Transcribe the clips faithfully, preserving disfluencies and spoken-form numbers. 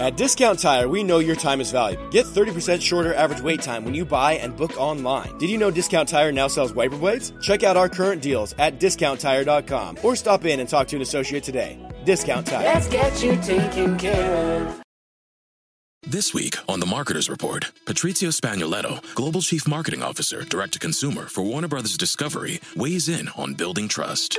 At Discount Tire, we know your time is valuable. Get thirty percent shorter average wait time when you buy and book online. Did you know Discount Tire now sells wiper blades? Check out our current deals at discount tire dot com or stop in and talk to an associate today. Discount Tire. Let's get you taken care of. This week on The Marketer's Report, Patrizio Spagnoletto, Global Chief Marketing Officer, Direct-to-Consumer for Warner Brothers Discovery, weighs in on building trust.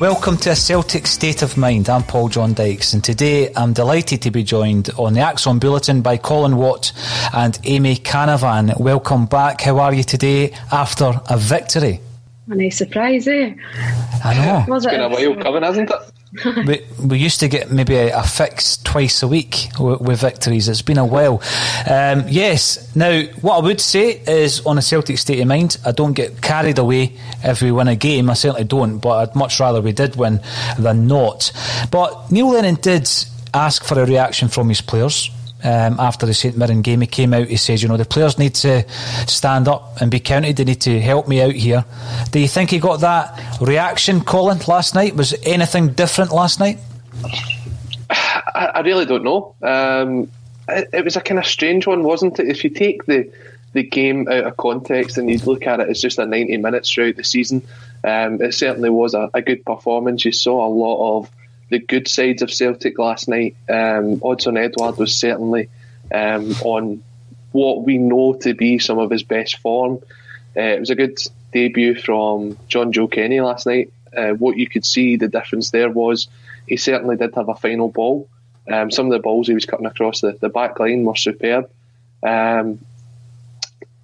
Welcome to A Celtic State of Mind. I'm Paul John Dykes, and today I'm delighted to be joined on the Axon Bulletin by Colin Watt and Amy Canavan. Welcome back. How are you today after a victory? A nice surprise, eh? I know. It's been a while coming, hasn't it? we, we used to get maybe a, a fix twice a week with, with victories. It's been a while. Um, yes. Now, what I would say is, on A Celtic State of Mind, I don't get carried away if we win a game. I certainly don't, but I'd much rather we did win than not. But Neil Lennon did ask for a reaction from his players. Um, after the St Mirren game, he came out, he says, you know, the players need to stand up and be counted, they need to help me out here. Do you think he got that reaction, Colin, last night? Was anything different last night? I, I really don't know. Um, it, it was a kind of strange one, wasn't it? If you take the, the game out of context and you look at it as just a ninety minutes throughout the season, um, it certainly was a, a good performance. You saw a lot of the good sides of Celtic last night. um, Odson Edouard was certainly um, on what we know to be some of his best form. Uh, it was a good debut from Jonjoe Kenny last night. Uh, what you could see, the difference there was he certainly did have a final ball. Um, some of the balls he was cutting across the, the back line were superb. Um,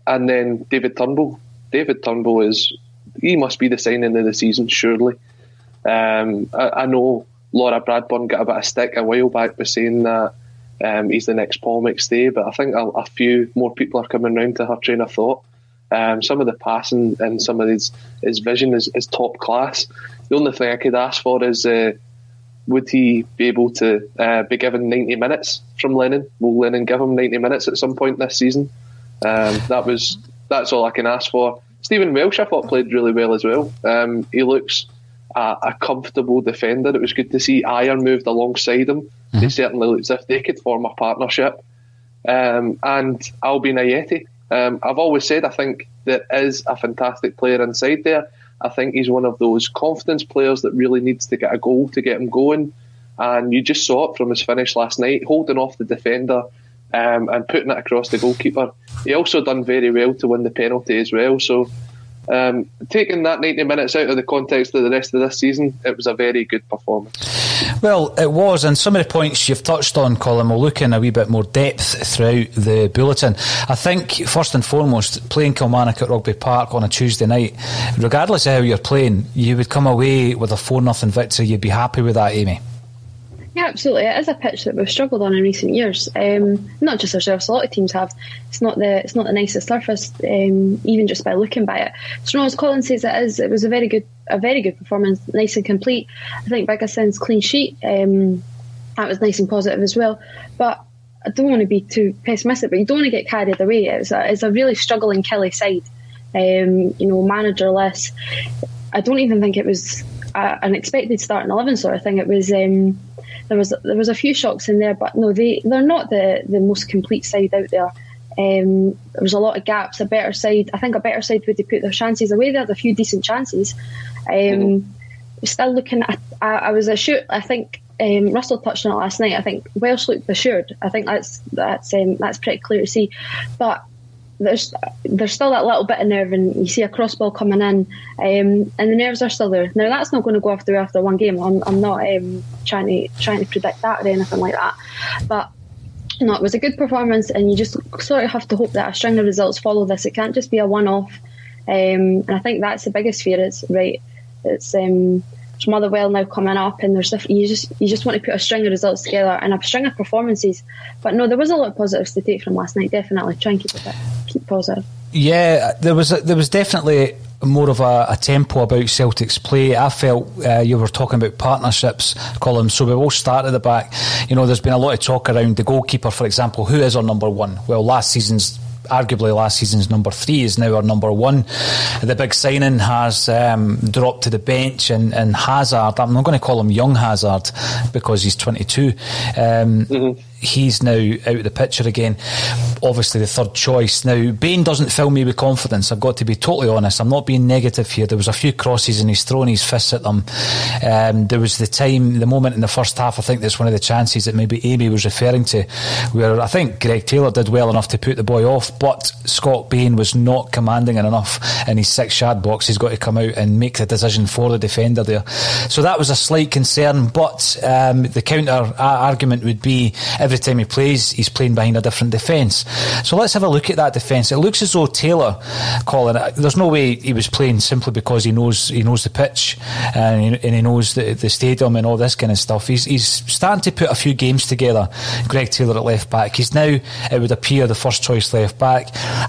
and then David Turnbull. David Turnbull is, he must be the signing of the season, surely. Um, I, I know Laura Bradburn got a bit of stick a while back by saying that um, he's the next Paul McStay, but I think a, a few more people are coming round to her train of thought. Um, some of the passing and some of his, his vision is, is top class. The only thing I could ask for is uh, would he be able to uh, be given ninety minutes from Lennon? Will Lennon give him ninety minutes at some point this season? Um, that was that's all I can ask for. Stephen Welsh, I thought, played really well as well. Um, he looks a comfortable defender. It was good to see Ajer moved alongside him. Mm-hmm. They certainly looked as if they could form a partnership. Um, and Ajeti. Um, I've always said I think there is a fantastic player inside there. I think he's one of those confidence players that really needs to get a goal to get him going. And you just saw it from his finish last night, holding off the defender um, and putting it across the goalkeeper. He also done very well to win the penalty as well. So Um, taking that ninety minutes out of the context of the rest of this season, it was a very good performance. Well, it was, and some of the points you've touched on, Colin, we'll look in a wee bit more depth throughout the bulletin. I think, first and foremost, playing Kilmarnock at Rugby Park on a Tuesday night, regardless of how you're playing, you would come away with a four nothing victory. You'd be happy with that, Amy? Yeah, absolutely. It is a pitch that we've struggled on in recent years. Um, not just ourselves, a lot of teams have. It's not the it's not the nicest surface, um, even just by looking by it. So, no, as Colin says, it is. It was a very good a very good performance, nice and complete. I think Biggerson's clean sheet, um, that was nice and positive as well. But I don't want to be too pessimistic, but you don't want to get carried away. It's a, it's a really struggling Kelly side, um, you know, managerless. I don't even think it was a, an expected start in eleven sort of thing. It was. Um, There was there was a few shocks in there, but no, they they're not the, the most complete side out there. Um, there was a lot of gaps. A better side, I think, a better side would have put their chances away. There, a few decent chances. Um, mm-hmm. Still looking, at, I, I was assured. I think um, Russell touched on it last night. I think Welsh looked assured. I think that's that's um, that's pretty clear to see. But there's there's still that little bit of nerve, and you see a cross ball coming in, um, and the nerves are still there. Now that's not going to go off the way after one game. I'm I'm not um, trying to trying to predict that or anything like that. But no, it was a good performance, and you just sort of have to hope that a string of results follow this. It can't just be a one-off, um, and I think that's the biggest fear. Is right. It's um, Motherwell now coming up, and there's stuff you just you just want to put a string of results together and a string of performances. But no, there was a lot of positives to take from last night. Definitely try and keep it. Keep positive. Yeah, there was a, there was definitely more of a, a tempo about Celtic's play. I felt uh, you were talking about partnerships, Colin, so we will start at the back. You know, there's been a lot of talk around the goalkeeper, for example. Who is our number one? Well, last season's arguably last season's number three is now our number one. The big signing has um, dropped to the bench, and, and Hazard, I'm not going to call him young Hazard because he's twenty-two, um, mm-hmm. he's now out of the picture again, obviously the third choice. Now Bain doesn't fill me with confidence, I've got to be totally honest. I'm not being negative here. There was a few crosses and he's throwing his fists at them. Um, there was the time the moment in the first half, I think that's one of the chances that maybe Amy was referring to, where I think Greg Taylor did well enough to put the boy off, but Scott Bain was not commanding enough in his six yard box. He's got to come out and make the decision for the defender there, so that was a slight concern. But um, the counter argument would be, every time he plays, he's playing behind a different defence. So let's have a look at that defence. It looks as though Taylor, Colin, there's no way he was playing simply because he knows he knows the pitch and he, and he knows the, the stadium and all this kind of stuff. He's, he's starting to put a few games together. Greg Taylor at left back. He's now, it would appear, the first choice left back.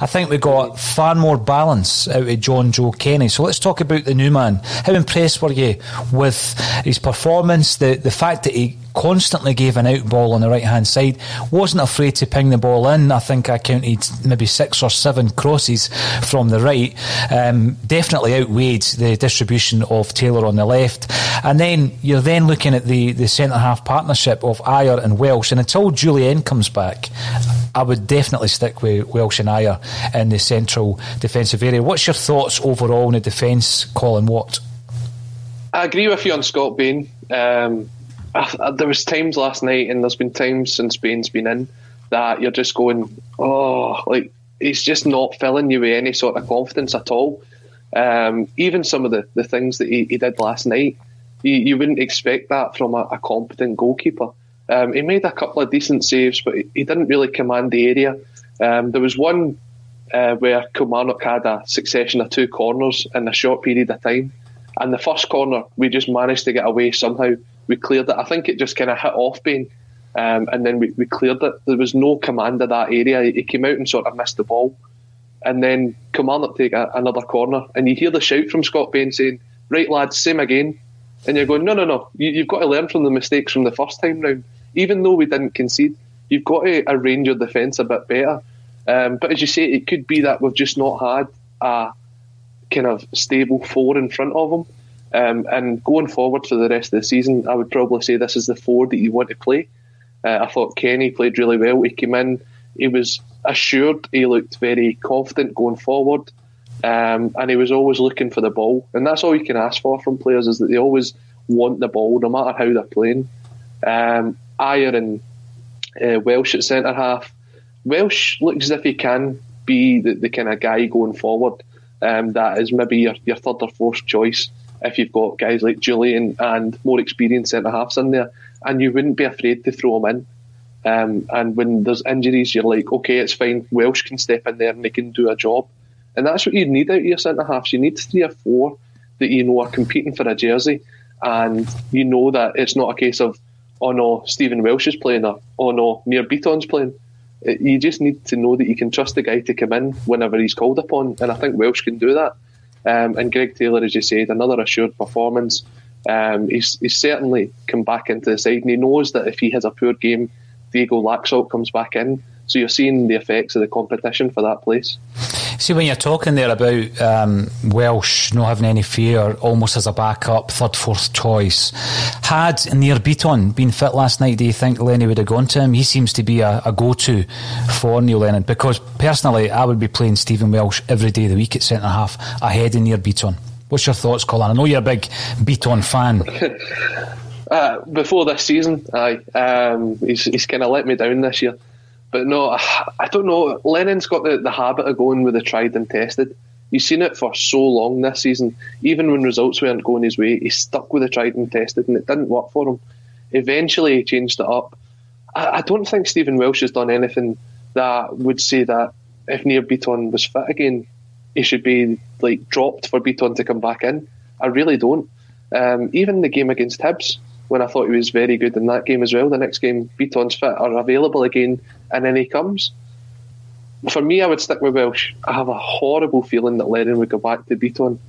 I think we got far more balance out of Jonjoe Kenny. So let's talk about the new man. How impressed were you with his performance? The the fact that he constantly gave an out ball on the right hand side, wasn't afraid to ping the ball in. I think I counted maybe six or seven crosses from the right, um, definitely outweighed the distribution of Taylor on the left. And then you're then looking at the, the centre half partnership of Ajer and Welsh, and until Jullien comes back I would definitely stick with Welsh and Ajer in the central defensive area. What's your thoughts overall on the defence, Colin Watt? I agree with you on Scott Bain. um I, I, there was times last night, and there's been times since Bain's been in, that you're just going, oh, like he's just not filling you with any sort of confidence at all. Um, even some of the, the things that he, he did last night, you, you wouldn't expect that from a, a competent goalkeeper. Um, he made a couple of decent saves, but he, he didn't really command the area. Um, there was one uh, where Kilmarnock had a succession of two corners in a short period of time, and the first corner we just managed to get away somehow. We cleared it. I think it just kind of hit off Bain, um, and then we, we cleared it. There was no command of that area. He, he came out and sort of missed the ball, and then Kilmarnock take a, another corner, and you hear the shout from Scott Bain saying, right lads, same again. And you're going, no no no you, you've got to learn from the mistakes from the first time round. Even though we didn't concede, you've got to arrange your defence a bit better. Um, but as you say, it could be that we've just not had a kind of stable four in front of them. Um, and going forward for the rest of the season, I would probably say this is the four that you want to play. Uh, I thought Kenny played really well. He came in, he was assured, he looked very confident going forward, um, and he was always looking for the ball. And that's all you can ask for from players, is that they always want the ball, no matter how they're playing. Um, Ajer and uh, Welsh at centre-half. Welsh looks as if he can be the, the kind of guy going forward, um, that is maybe your, your third or fourth choice, if you've got guys like Jullien and more experienced centre-halves in there, and you wouldn't be afraid to throw them in. Um, and when there's injuries, you're like, OK, it's fine, Welsh can step in there and they can do a job. And that's what you need out of your centre-halves. You need three or four that you know are competing for a jersey, and you know that it's not a case of, oh no, Stephen Welsh is playing that, oh no, Neil Beaton's playing. You just need to know that you can trust the guy to come in whenever he's called upon, and I think Welsh can do that. Um, and Greg Taylor, as you said, another assured performance. Um, he's, he's certainly come back into the side, and he knows that if he has a poor game, Diego Laxalt comes back in. So you're seeing the effects of the competition for that place. See, when you're talking there about um, Welsh not having any fear, almost as a backup, third, fourth choice, had Neil Beaton been fit last night, do you think Lenny would have gone to him? He seems to be a, a go-to for Neil Lennon, because personally, I would be playing Stephen Welsh every day of the week at centre-half ahead of Neil Beaton. What's your thoughts, Colin? I know you're a big Beaton fan. uh, before this season, aye, um, he's, he's kind of let me down this year. But no, I don't know. Lennon's got the, the habit of going with the tried and tested. You've seen it for so long this season. Even when results weren't going his way, he stuck with the tried and tested, and it didn't work for him. Eventually, he changed it up. I, I don't think Stephen Welsh has done anything that would say that if Neil Beaton was fit again, he should be like dropped for Beaton to come back in. I really don't. Um, even the game against Hibs, when I thought he was very good in that game as well, the next game, Beaton's fit or available again, and then he comes. For me, I would stick with Welsh. I have a horrible feeling that Lennon would go back to Beaton.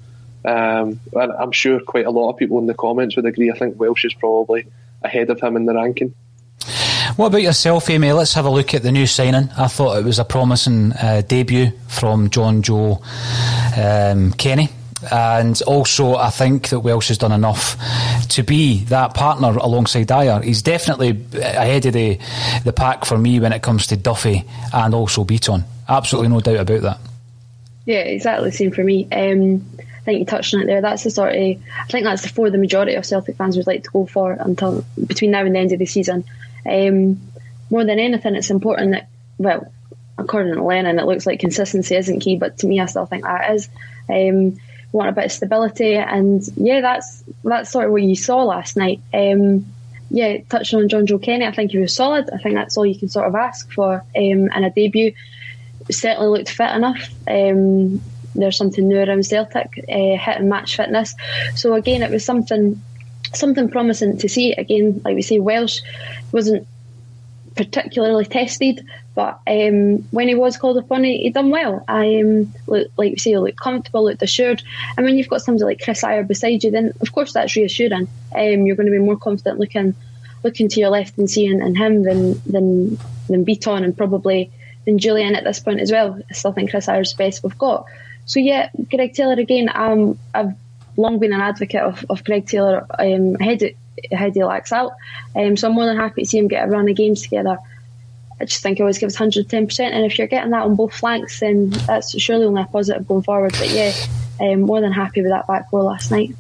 Um, and I'm sure quite a lot of people in the comments would agree. I think Welsh is probably ahead of him in the ranking. What about yourself, Amy? Let's have a look at the new signing. I thought it was a promising uh, debut from Jonjoe um, Kenny. And also, I think that Welsh has done enough to be that partner alongside Ajer. He's definitely ahead of the, the pack for me when it comes to Duffy and also Beaton. Absolutely no doubt about that. Yeah, exactly the same for me. Um, I think you touched on it there. That's the sort of, I think that's the four the majority of Celtic fans would like to go for until between now and the end of the season. Um, more than anything, it's important that, well, according to Lennon, it looks like consistency isn't key, but to me, I still think that is. Um, want a bit of stability, and yeah, that's that's sort of what you saw last night. Um, yeah, touching on Jonjoe Kenny, I think he was solid. I think that's all you can sort of ask for um, in a debut. Certainly looked fit enough. Um, there's something new around Celtic, uh, hit and match fitness. So again, it was something something promising to see. Again, like we say, Welsh wasn't particularly tested, but um, when he was called upon, he, he done well. I um, look, like you say, looked comfortable, looked assured. And when you've got somebody like Chris Ajer beside you, then of course that's reassuring. Um, you're going to be more confident looking, looking to your left and seeing in him than than than Beaton, and probably than Jullien at this point as well. I still think Chris Ajer's the best we've got. So yeah, Greg Taylor again. Um, I've long been an advocate of, of Greg Taylor um, ahead of how he lacks out, um, so I'm more than happy to see him get a run of games together. I just think he always gives one hundred ten percent, and if you're getting that on both flanks, then that's surely only a positive going forward. But yeah, um, more than happy with that back four last night.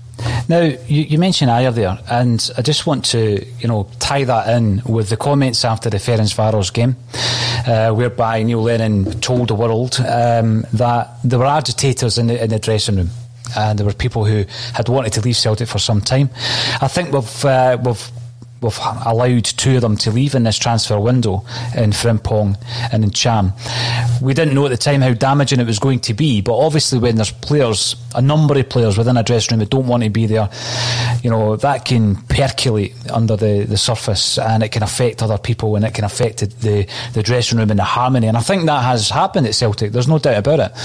Now, you, you mentioned Ajer there, and I just want to, you know, tie that in with the comments after the Ferencvaros game, uh, whereby Neil Lennon told the world um, that there were agitators in the, in the dressing room. And there were people who had wanted to leave Celtic for some time. I think we've uh, we've we've allowed two of them to leave in this transfer window, in Frimpong and in Ntcham. We didn't know at the time how damaging it was going to be, but obviously when there's players, a number of players within a dressing room that don't want to be there, you know, that can percolate under the, the surface, and it can affect other people, and it can affect the, the dressing room and the harmony. And I think that has happened at Celtic, there's no doubt about it.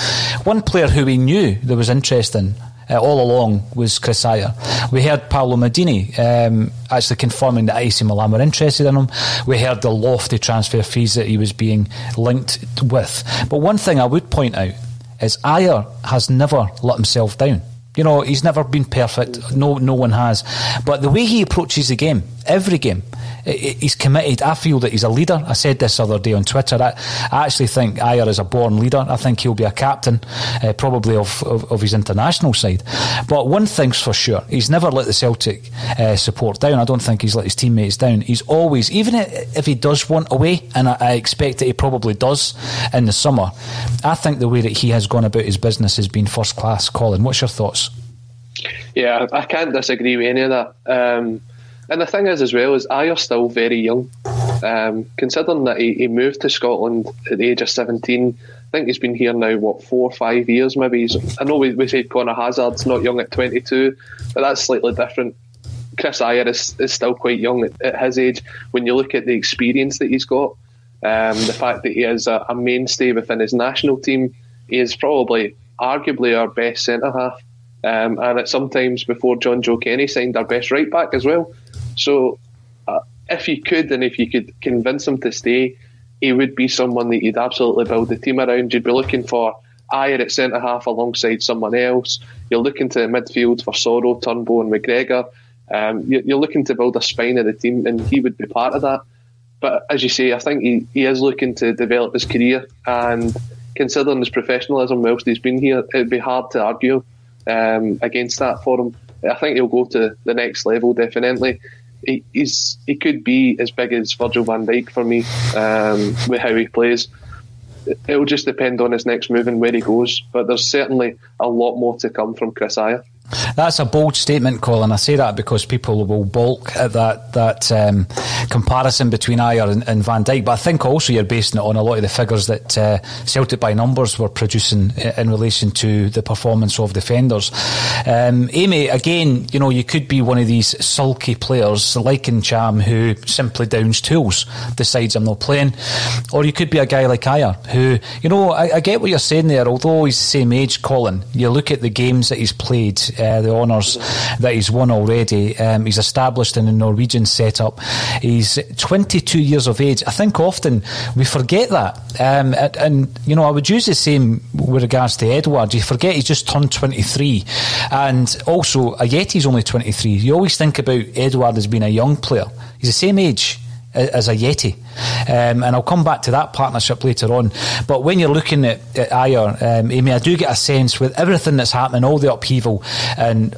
One player who we knew there was interest in Uh, all along was Chris Ajer. We heard Paolo Maldini um, actually confirming that A C Milan were interested in him. We heard the lofty transfer fees that he was being linked with. But one thing I would point out is Ajer has never let himself down. You know, he's never been perfect. No, no one has. But the way he approaches the game, every game, he's committed. I feel that he's a leader. I said this the other day on Twitter. I, I actually think Ajer is a born leader. I think he'll be a captain, uh, probably of, of, of his international side. But one thing's for sure, he's never let the Celtic uh, support down. I don't think he's let his teammates down. He's always, even if he does want away, and I, I expect that he probably does in the summer, I think the way that he has gone about his business has been first class. Colin, what's your thoughts? Yeah, I can't disagree with any of that. Um, and the thing is, as well, is Ajer's still very young. Um, considering that he, he moved to Scotland at the age of seventeen, I think he's been here now, what, four or five years maybe. He's, I know we, we say Connor Hazard's not young at twenty-two, but that's slightly different. Chris Ajer is, is still quite young at, at his age. When you look at the experience that he's got, um, the fact that he is a, a mainstay within his national team, he is probably, arguably, our best centre-half. Um, and at sometimes before Jonjoe Kenny signed, our best right-back as well. So uh, if he could, and if you could convince him to stay, he would be someone that you'd absolutely build the team around. You'd be looking for Ajer at centre-half alongside someone else. You're looking to the midfield for Sorrow, Turnbull and McGregor. Um, you're looking to build a spine of the team, and he would be part of that. But as you say, I think he, he is looking to develop his career, and considering his professionalism whilst he's been here, it'd be hard to argue um, against that for him. I think he'll go to the next level, definitely. He, he's, he could be as big as Virgil van Dijk for me, um, with how he plays. It'll just depend on his next move and where he goes, but there's certainly a lot more to come from Chris Ajer. That's a bold statement, Colin. I say that because people will balk at that that um, comparison between Ajer and, and Van Dijk, but I think also you're basing it on a lot of the figures that uh, Celtic by numbers were producing in relation to the performance of defenders. Um, Amy, again, you know, you could be one of these sulky players like Ntcham, who simply downs tools, decides I'm not playing, or you could be a guy like Ajer who, you know, I, I get what you're saying there. Although he's the same age, Colin, you look at the games that he's played, Uh, the honours that he's won already. Um, he's established in the Norwegian setup. He's twenty-two years of age. I think often we forget that. Um, and, and, you know, I would use the same with regards to Edouard. You forget he's just turned twenty-three. And also, Ajeti's only twenty-three. You always think about Edouard as being a young player. He's the same age as Ajeti. Um, and I'll come back to that partnership later on. But when you're looking at, at Ajer, um, Amy, I do get a sense with everything that's happening, all the upheaval, and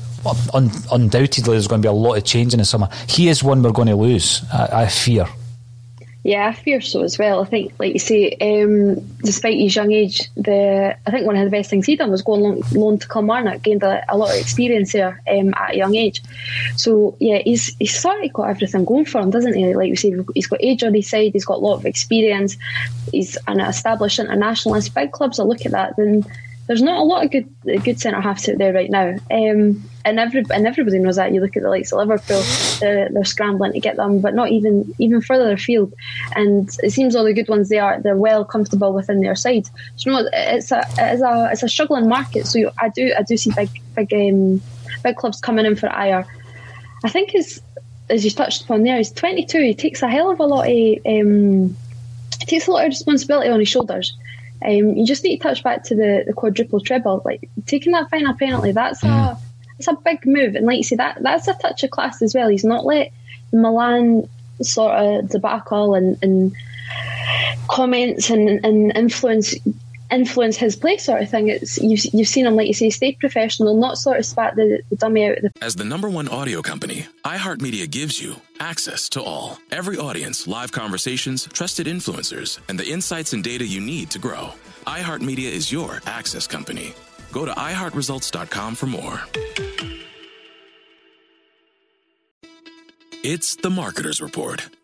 un- undoubtedly there's going to be a lot of change in the summer. He is one we're going to lose, I, I fear. Yeah, I fear so as well. I think, like you say, um, despite his young age, the I think one of the best things he done was go on loan to Kilmarnock, gained a, a lot of experience there um, at a young age. So, yeah, he's he's sort of got everything going for him, doesn't he? Like you say, he's got age on his side, he's got a lot of experience, he's an established internationalist. Big clubs, I look at that, then there's not a lot of good good centre-halves out there right now. Um, and every and everybody knows that. You look at the likes of Liverpool, they're, they're scrambling to get them, but not even even further afield. And it seems all the good ones, they are, they're well comfortable within their side. So, you know, it's a, it's a, it's a struggling market, so I do I do see big big, um, big clubs coming in for Ajer. I think, as, as you touched upon there, he's twenty-two. He takes a hell of a lot of, um, takes a lot of responsibility on his shoulders. Um, you just need to touch back to the, the quadruple treble. Like, taking that final penalty, that's mm. a that's a big move, and like you say, that that's a touch of class as well. He's not let the Milan sort of debacle and, and comments and, and influence influence his play sort of thing. It's you've, you've seen him, like you say, stay professional, not sort of spat the, the dummy out of the... As the number one audio company, iHeartMedia gives you access to all. Every audience, live conversations, trusted influencers, and the insights and data you need to grow. iHeartMedia is your access company. Go to i heart results dot com for more. It's the Marketer's Report.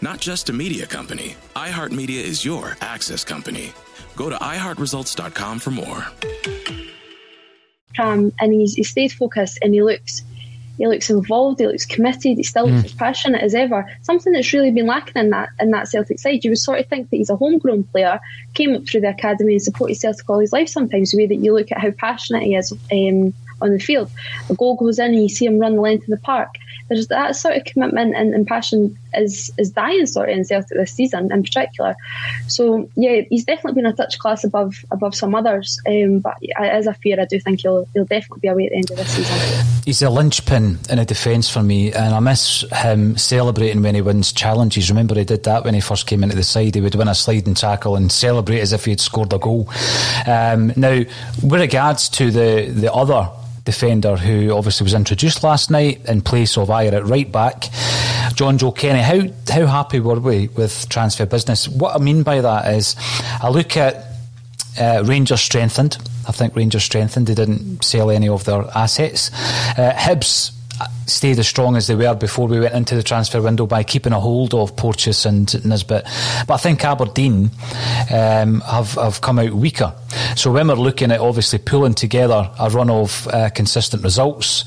Not just a media company, iHeartMedia is your access company. Go to i heart results dot com for more. Um, and he's, he stays focused, and he looks he looks involved, he looks committed, he still looks mm. as passionate as ever. Something that's really been lacking in that in that Celtic side. You would sort of think that he's a homegrown player, came up through the academy and supported Celtic all his life sometimes, the way that you look at how passionate he is um, on the field. A goal goes in and you see him run the length of the park. there's that sort of commitment and, and passion is is dying sort of in Celtic this season in particular. So yeah, he's definitely been a touch class above above some others, um, but as I fear, I do think he'll he'll definitely be away at the end of this season. He's a linchpin in a defence for me, and I miss him celebrating when he wins challenges. Remember he did that when he first came into the side. He would win a sliding tackle and celebrate as if he had scored a goal. Um, now, with regards to the, the other defender who obviously was introduced last night in place of Ajer at right back, Jonjoe Kenny, how how happy were we with transfer business? What I mean by that is, I look at uh, Rangers strengthened. I think Rangers strengthened. They didn't sell any of their assets. Uh, Hibs stayed as strong as they were before we went into the transfer window by keeping a hold of Porteous and Nisbet, but I think Aberdeen um, have, have come out weaker. So when we're looking at obviously pulling together a run of uh, consistent results,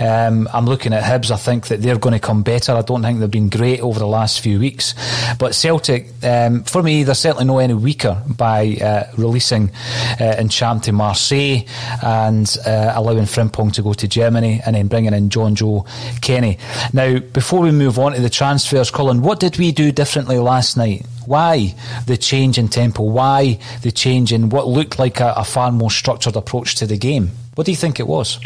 um, I'm looking at Hibs. I think that they're going to come better. I don't think they've been great over the last few weeks, but Celtic, um, for me, they're certainly no any weaker by uh, releasing uh, Ntcham to Marseille and uh, allowing Frimpong to go to Germany and then bringing in Jonjoe Kenny. Now, before we move on to the transfers, Colin, what did we do differently last night? Why the change in tempo? Why the change in what looked like a, a far more structured approach to the game? What do you think it was?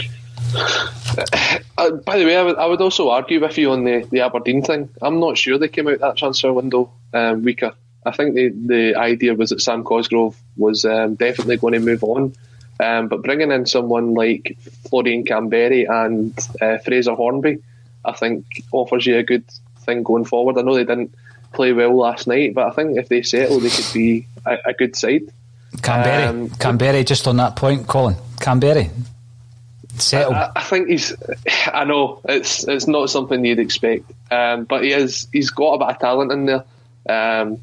Uh, by the way, I would, I would also argue with you on the, the Aberdeen thing. I'm not sure they came out that transfer window um, weaker. I think the, the idea was that Sam Cosgrove was um, definitely going to move on. Um, but bringing in someone like Florian Camberi and uh, Fraser Hornby, I think offers you a good thing going forward. I know they didn't play well last night, but I think if they settle, they could be a, a good side. Camberi, um, Camberi, just on that point, Colin. Camberi, settle. I, I think he's. I know it's it's not something you'd expect, um, but he is. He's got a bit of talent in there. Um,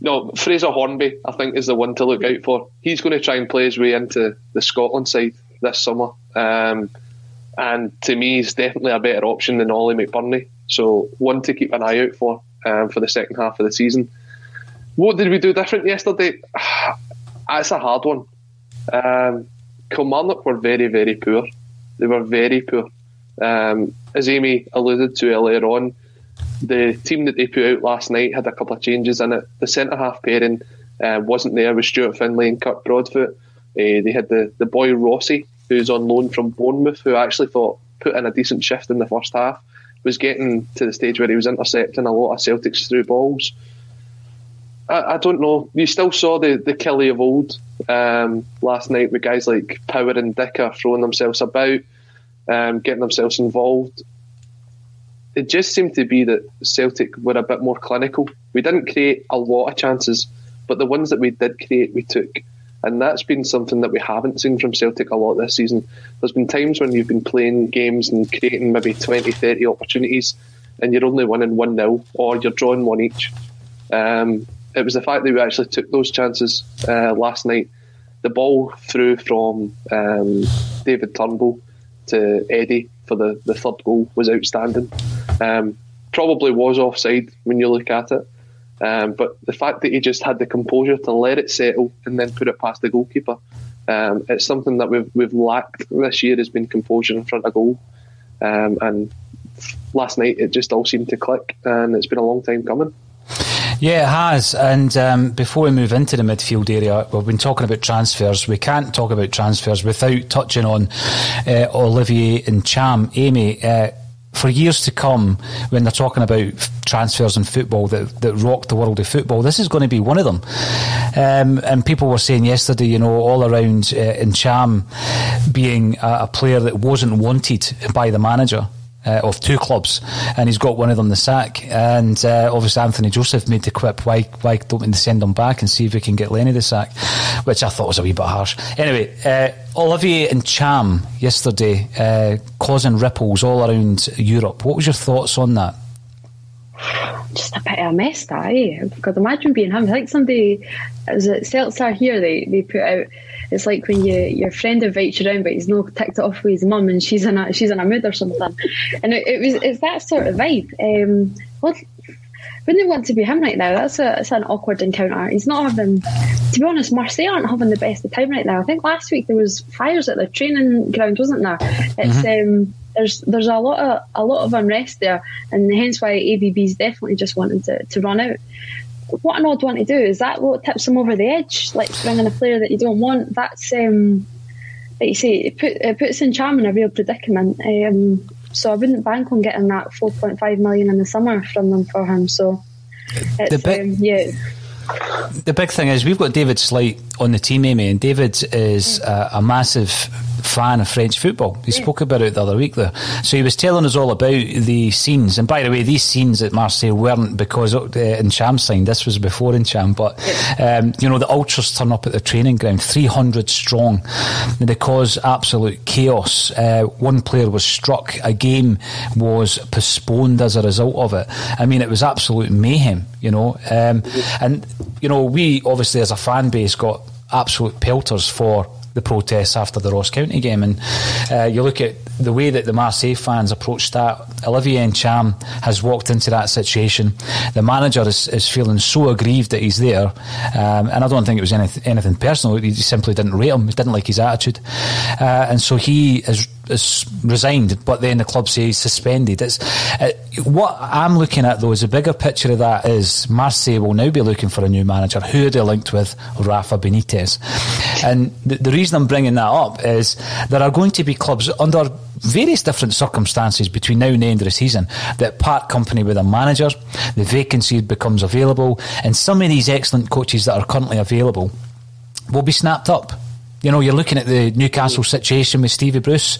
No, Fraser Hornby, I think, is the one to look out for. He's going to try and play his way into the Scotland side this summer. Um, and to me, he's definitely a better option than Ollie McBurney. So one to keep an eye out for um, for the second half of the season. What did we do different yesterday? It's a hard one. Um, Kilmarnock were very, very poor. They were very poor. Um, as Amy alluded to earlier on, the team that they put out last night had a couple of changes in it. The centre-half pairing uh, wasn't there with Stuart Finlay and Kirk Broadfoot. Uh, they had the, the boy Rossi, who's on loan from Bournemouth, who I actually thought put in a decent shift in the first half, was getting to the stage where he was intercepting a lot of Celtics through balls. I, I don't know. You still saw the, the Killie of old um, last night with guys like Power and Dicker throwing themselves about, um, getting themselves involved. It just seemed to be that Celtic were a bit more clinical. We didn't create a lot of chances, but the ones that we did create, we took. And that's been something that we haven't seen from Celtic a lot this season. There's been times when you've been playing games and creating maybe twenty, thirty opportunities and you're only winning one nil or you're drawing one each. Um, it was the fact that we actually took those chances uh, last night. The ball through from um, David Turnbull to Eddie for the, the third goal was outstanding. Um, probably was offside when you look at it, um, but the fact that he just had the composure to let it settle and then put it past the goalkeeper, um, it's something that we've we've lacked this year, has been composure in front of goal, um, and last night it just all seemed to click, and it's been a long time coming. Yeah, it has. And um, before we move into the midfield area, we've been talking about transfers. We can't talk about transfers without touching on uh, Olivier Ntcham. Amy, uh, for years to come, when they're talking about transfers in football that, that rocked the world of football, this is going to be one of them. Um, and people were saying yesterday, you know, all around uh, Ntcham being a, a player that wasn't wanted by the manager uh, of two clubs, and he's got one of them in the sack. And uh, obviously Anthony Joseph made the quip, why, why don't we send him back and see if we can get Lenny the sack, which I thought was a wee bit harsh. Anyway, uh, Olivier Ntcham yesterday uh, causing ripples all around Europe. What was your thoughts on that? Just a bit of a mess, that, eh? God, imagine being him. I think somebody, it was at Seltzer here, they, they put out, it's like when you, your friend invites you around but he's not ticked it off with his mum and she's in a, she's in a mood or something. And it, it was it's that sort of vibe. Um, what, wouldn't they want to be him right now? That's a, it's an awkward encounter. He's not having... To be honest, Marseille aren't having the best of time right now. I think last week there was fires at their training ground, wasn't there? It's... Mm-hmm. Um, there's there's a lot of a lot of unrest there, and hence why A B B's definitely just wanting to, to run out. What an odd one to do. Is that what tips them over the edge? Like bringing a player that you don't want. That's um, like you say, it, put, it puts Ntcham in a real predicament. Um, so I wouldn't bank on getting that four point five million in the summer from them for him. So it's, the big, um, yeah. The big thing is we've got David Slight on the team, Amy, and David is uh, a massive fan of French football. He spoke about it the other week there. So he was telling us all about the scenes, and by the way, these scenes at Marseille weren't because uh, Ntcham signed. This was before Ntcham, but um, you know, the ultras turn up at the training ground, three hundred strong. They cause absolute chaos. Uh, one player was struck, a game was postponed as a result of it. I mean, it was absolute mayhem, you know. Um, and you know, we obviously as a fan base got absolute pelters for the protests after the Ross County game, and uh, you look at the way that the Marseille fans approached that. Olivier Ntcham has walked into that situation. The manager is, is feeling so aggrieved that he's there, um, and I don't think it was anyth- anything personal. He simply didn't rate him. He didn't like his attitude, uh, and so he is, is resigned. But then the club says he's suspended. It's uh, what I'm looking at though is a bigger picture of that is Marseille will now be looking for a new manager. Who are they linked with? Rafa Benitez. And the, the reason I'm bringing that up is there are going to be clubs under various different circumstances between now and the end of the season that part company with a manager, the vacancy becomes available, and some of these excellent coaches that are currently available will be snapped up. You know, you're looking at the Newcastle situation with Stevie Bruce.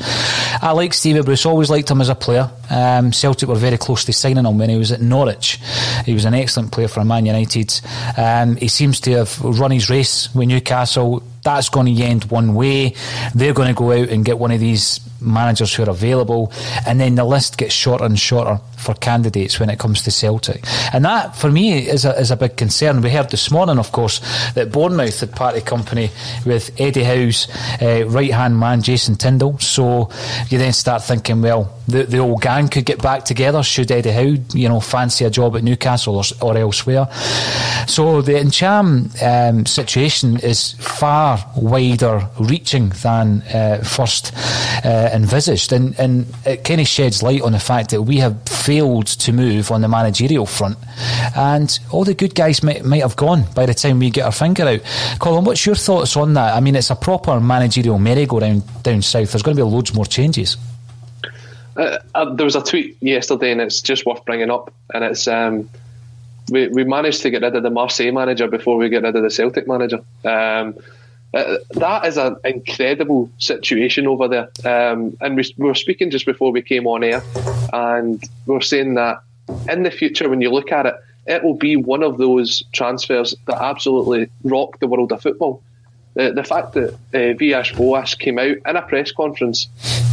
I like Stevie Bruce, always liked him as a player. Um, Celtic were very close to signing him when he was at Norwich. He was an excellent player for Man United. Um, he seems to have run his race with Newcastle. That's going to end one way. They're going to go out and get one of these managers who are available, and then the list gets shorter and shorter for candidates when it comes to Celtic, and that for me is a, is a big concern. We heard this morning, of course, that Bournemouth had parted company with Eddie Howe's uh, right hand man Jason Tindall, so you then start thinking, well, the, the old gang could get back together should Eddie Howe, you know, fancy a job at Newcastle or, or elsewhere. So the Ntcham um, situation is far wider reaching than uh, first uh, envisaged, and, and it kind of sheds light on the fact that we have failed to move on the managerial front, and all the good guys might, might have gone by the time we get our finger out. Colin, what's your thoughts on that? I mean, it's a proper managerial merry-go-round down south. There's going to be loads more changes. Uh, uh, there was a tweet yesterday, and it's just worth bringing up, and it's um, we, we managed to get rid of the Marseille manager before we get rid of the Celtic manager. um Uh, that is an incredible situation over there, um, and we, we were speaking just before we came on air, and we were saying that in the future when you look at it, it will be one of those transfers that absolutely rocked the world of football. Uh, the fact that uh, Vias Boas came out in a press conference,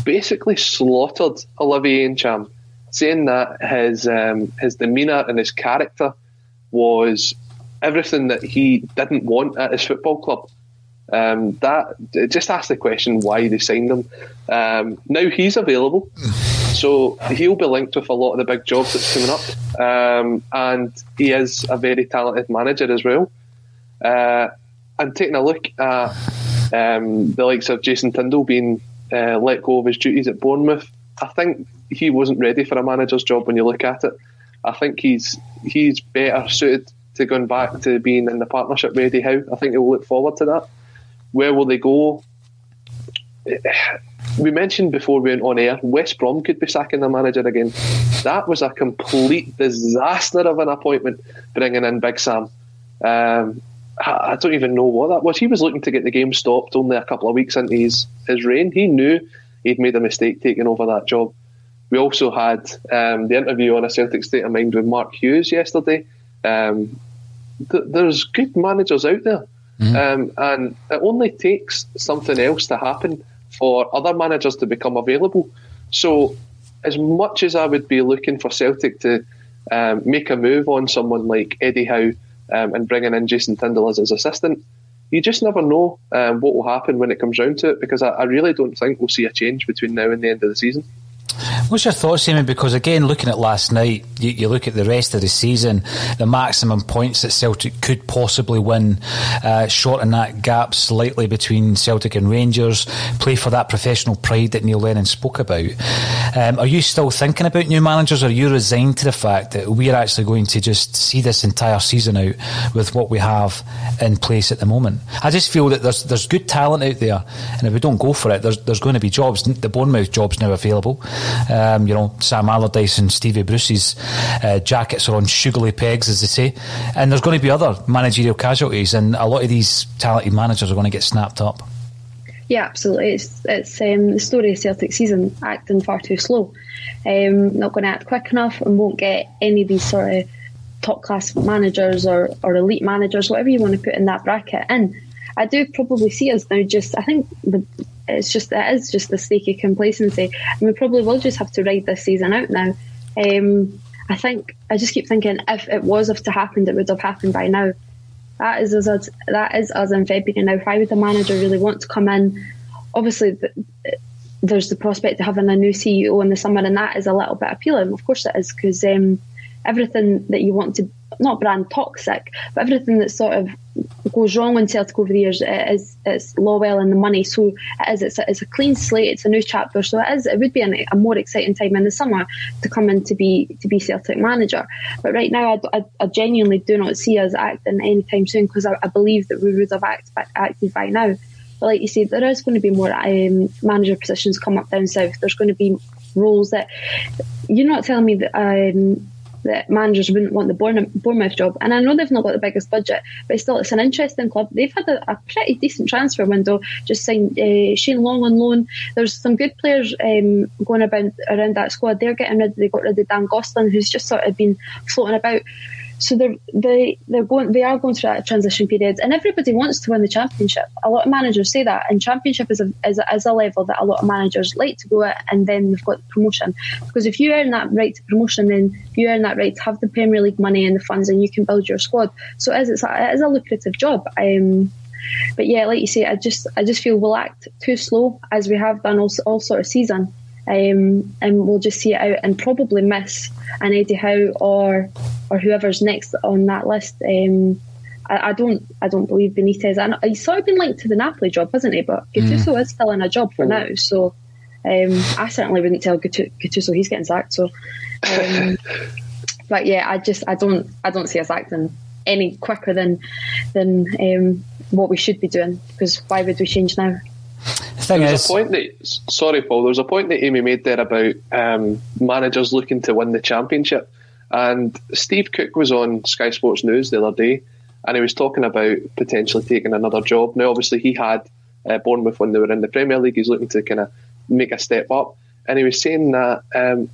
basically slaughtered Olivier Ntcham, saying that his, um, his demeanour and his character was everything that he didn't want at his football club. Um, that it just asked the question why they signed him. Um, now he's available, so he'll be linked with a lot of the big jobs that's coming up, um, and he is a very talented manager as well. Uh, and taking a look at um, the likes of Jason Tindall being uh, let go of his duties at Bournemouth, I think he wasn't ready for a manager's job when you look at it. I think he's he's better suited to going back to being in the partnership with Eddie Howe. I think he'll look forward to that. Where will they go? We mentioned before we went on air, West Brom could be sacking their manager again. That was a complete disaster of an appointment, bringing in Big Sam. Um, I don't even know what that was. He was looking to get the game stopped only a couple of weeks into his, his reign. He knew he'd made a mistake taking over that job. We also had um, the interview on A Celtic State of Mind with Mark Hughes yesterday. Um, th- there's good managers out there. Mm-hmm. Um, and it only takes something else to happen for other managers to become available. So as much as I would be looking for Celtic to um, make a move on someone like Eddie Howe um, and bringing in Jason Tindall as his assistant, you just never know um, what will happen when it comes round to it, because I, I really don't think we'll see a change between now and the end of the season. What's your thoughts, Amy? Because again, looking at last night, you, you look at the rest of the season, the maximum points that Celtic could possibly win, uh, shorten that gap slightly between Celtic and Rangers, play for that professional pride that Neil Lennon spoke about. Um, are you still thinking about new managers, or are you resigned to the fact that we're actually going to just see this entire season out with what we have in place at the moment? I just feel that there's there's good talent out there, and if we don't go for it, there's there's going to be jobs. The Bournemouth job's now available. Um, you know, Sam Allardyce and Stevie Bruce's uh, jackets are on sugarly pegs, as they say, and there's going to be other managerial casualties, and a lot of these talented managers are going to get snapped up. Yeah, absolutely. It's it's um, the story of Celtic season, acting far too slow, um, not going to act quick enough, and won't get any of these sort of top class managers or, or elite managers, whatever you want to put in that bracket. And I do probably see us now just, I think the, it's just it is just the sneaky complacency, and we probably will just have to ride this season out now. Um, I think I just keep thinking if it was if to happen, it would have happened by now. That is us. That is us in February now. Why would the manager really want to come in? Obviously, there's the prospect of having a new C E O in the summer, and that is a little bit appealing. Of course, it is, because um, everything that you want to, not brand toxic, but everything that sort of goes wrong in Celtic over the years, it is it's Lawwell and the money. So it is. It's a, it's a clean slate. It's a new chapter. So it is. It would be an, a more exciting time in the summer to come in to be to be Celtic manager. But right now, I, I, I genuinely do not see us acting anytime soon, because I, I believe that we would have act, acted by now. But like you said, there is going to be more um, manager positions come up down south. There's going to be roles that you're not telling me that. Um, that managers wouldn't want the Bournemouth job. And I know they've not got the biggest budget, but still, it's an interesting club. They've had a, a pretty decent transfer window, just signed uh, Shane Long on loan. There's some good players um, going about around that squad. They're getting rid, they got rid of Dan Gosling, who's just sort of been floating about. So they're, they, they're going, they are going through that transition period, and everybody wants to win the Championship. A lot of managers say that, and Championship is a, is a, is a level that a lot of managers like to go at, and then they've got the promotion. Because if you earn that right to promotion, then you earn that right to have the Premier League money and the funds, and you can build your squad. So it is, it's a, it is a lucrative job. Um, but yeah, like you say, I just I just feel we'll act too slow, as we have done all, all sort of season. Um, and we'll just see it out and probably miss an Eddie Howe or or whoever's next on that list. Um, I, I don't I don't believe Benitez. I know, he's sort of been linked to the Napoli job, hasn't he? But Gattuso mm. is still in a job for now, so um, I certainly wouldn't tell Gattuso he's getting sacked. So, um, but yeah, I just I don't I don't see us acting any quicker than than um, what we should be doing, because why would we change now? There was a point that, sorry, Paul, there was a point that Amy made there about um, managers looking to win the Championship. And Steve Cook was on Sky Sports News the other day, and he was talking about potentially taking another job. Now, obviously, he had uh, Bournemouth when they were in the Premier League. He's looking to kind of make a step up. And he was saying that um,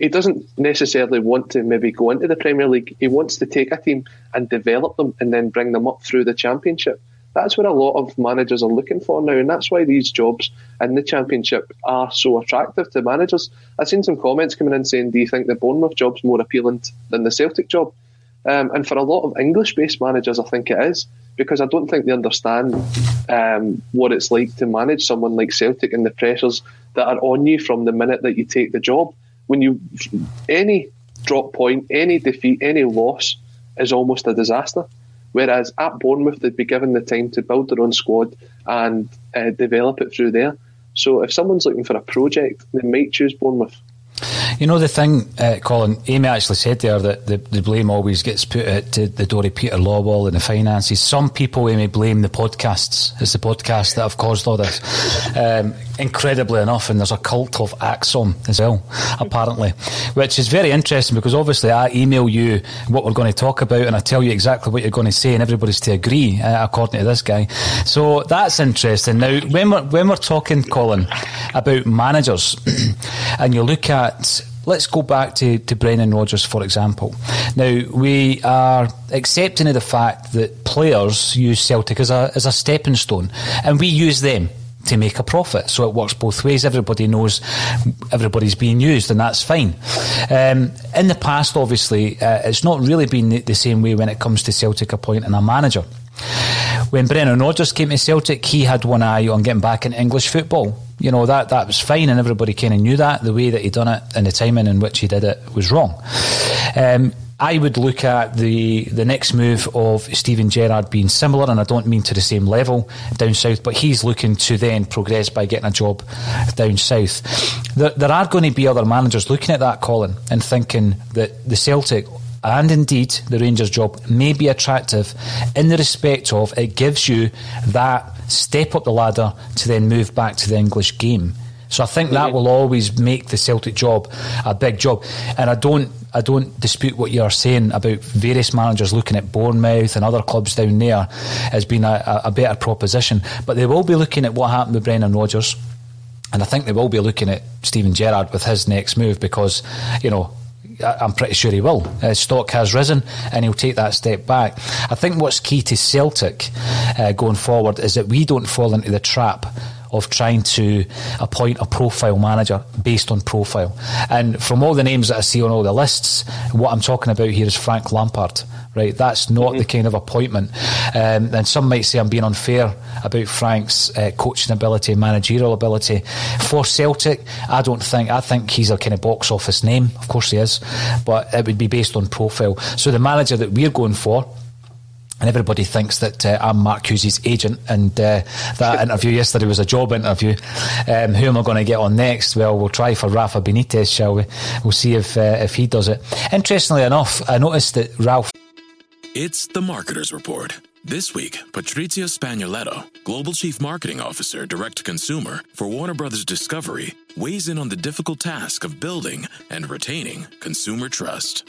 he doesn't necessarily want to maybe go into the Premier League. He wants to take a team and develop them and then bring them up through the Championship. That's what a lot of managers are looking for now, and that's why these jobs in the Championship are so attractive to managers. I've seen some comments coming in saying, do you think the Bournemouth job's more appealing than the Celtic job? Um, and for a lot of English-based managers, I think it is, because I don't think they understand um, what it's like to manage someone like Celtic and the pressures that are on you from the minute that you take the job. When you, any drop point, any defeat, any loss is almost a disaster. Whereas at Bournemouth, they'd be given the time to build their own squad and uh, develop it through there. So if someone's looking for a project, they might choose Bournemouth. You know, the thing, uh, Colin, Amy actually said there that the, the blame always gets put at to the door of Peter Lawwell and the finances. Some people, Amy, blame the podcasts. It's the podcasts that have caused all this. Um, incredibly enough, and there's a cult of Axom as well, apparently, which is very interesting, because obviously I email you what we're going to talk about and I tell you exactly what you're going to say, and everybody's to agree, uh, according to this guy. So that's interesting. Now, when we're, when we're talking, Colin, about managers, and you look at... Let's go back to, to Brendan Rodgers, for example. Now, we are accepting of the fact that players use Celtic as a as a stepping stone, and we use them to make a profit. So it works both ways. Everybody knows everybody's being used, and that's fine. Um, in the past, obviously, uh, it's not really been the, the same way when it comes to Celtic appointing a manager. When Brendan Rodgers came to Celtic, he had one eye on getting back in English football. You know, that, that was fine, and everybody kind of knew that. The way that he done it and the timing in which he did it was wrong. Um, I would look at the, the next move of Steven Gerrard being similar, and I don't mean to the same level down south, but he's looking to then progress by getting a job down south. There, there are going to be other managers looking at that, Colin, and thinking that the Celtic and indeed the Rangers job may be attractive in the respect of it gives you that step up the ladder to then move back to the English game. So I think that will always make the Celtic job a big job. And I don't I don't dispute what you're saying about various managers looking at Bournemouth and other clubs down there as being a, a better proposition. But they will be looking at what happened with Brendan Rodgers. And I think they will be looking at Steven Gerrard with his next move because, you know, I'm pretty sure he will. His stock has risen and he'll take that step back. I think what's key to Celtic uh, going forward is that we don't fall into the trap of trying to appoint a profile manager based on profile. And from all the names that I see on all the lists, what I'm talking about here is Frank Lampard, right? That's not mm-hmm. the kind of appointment. Um, and some might say I'm being unfair about Frank's uh, coaching ability, managerial ability. For Celtic, I don't think, I think he's a kind of box office name. Of course he is, but it would be based on profile. So the manager that we're going for, and everybody thinks that uh, I'm Mark Hughes' agent, and uh, that interview yesterday was a job interview. Um, who am I going to get on next? Well, we'll try for Rafa Benitez, shall we? We'll see if uh, if he does it. Interestingly enough, I noticed that Ralph... It's the Marketer's Report. This week, Patrizio Spagnoletto, Global Chief Marketing Officer, Direct to Consumer for Warner Brothers Discovery, weighs in on the difficult task of building and retaining consumer trust.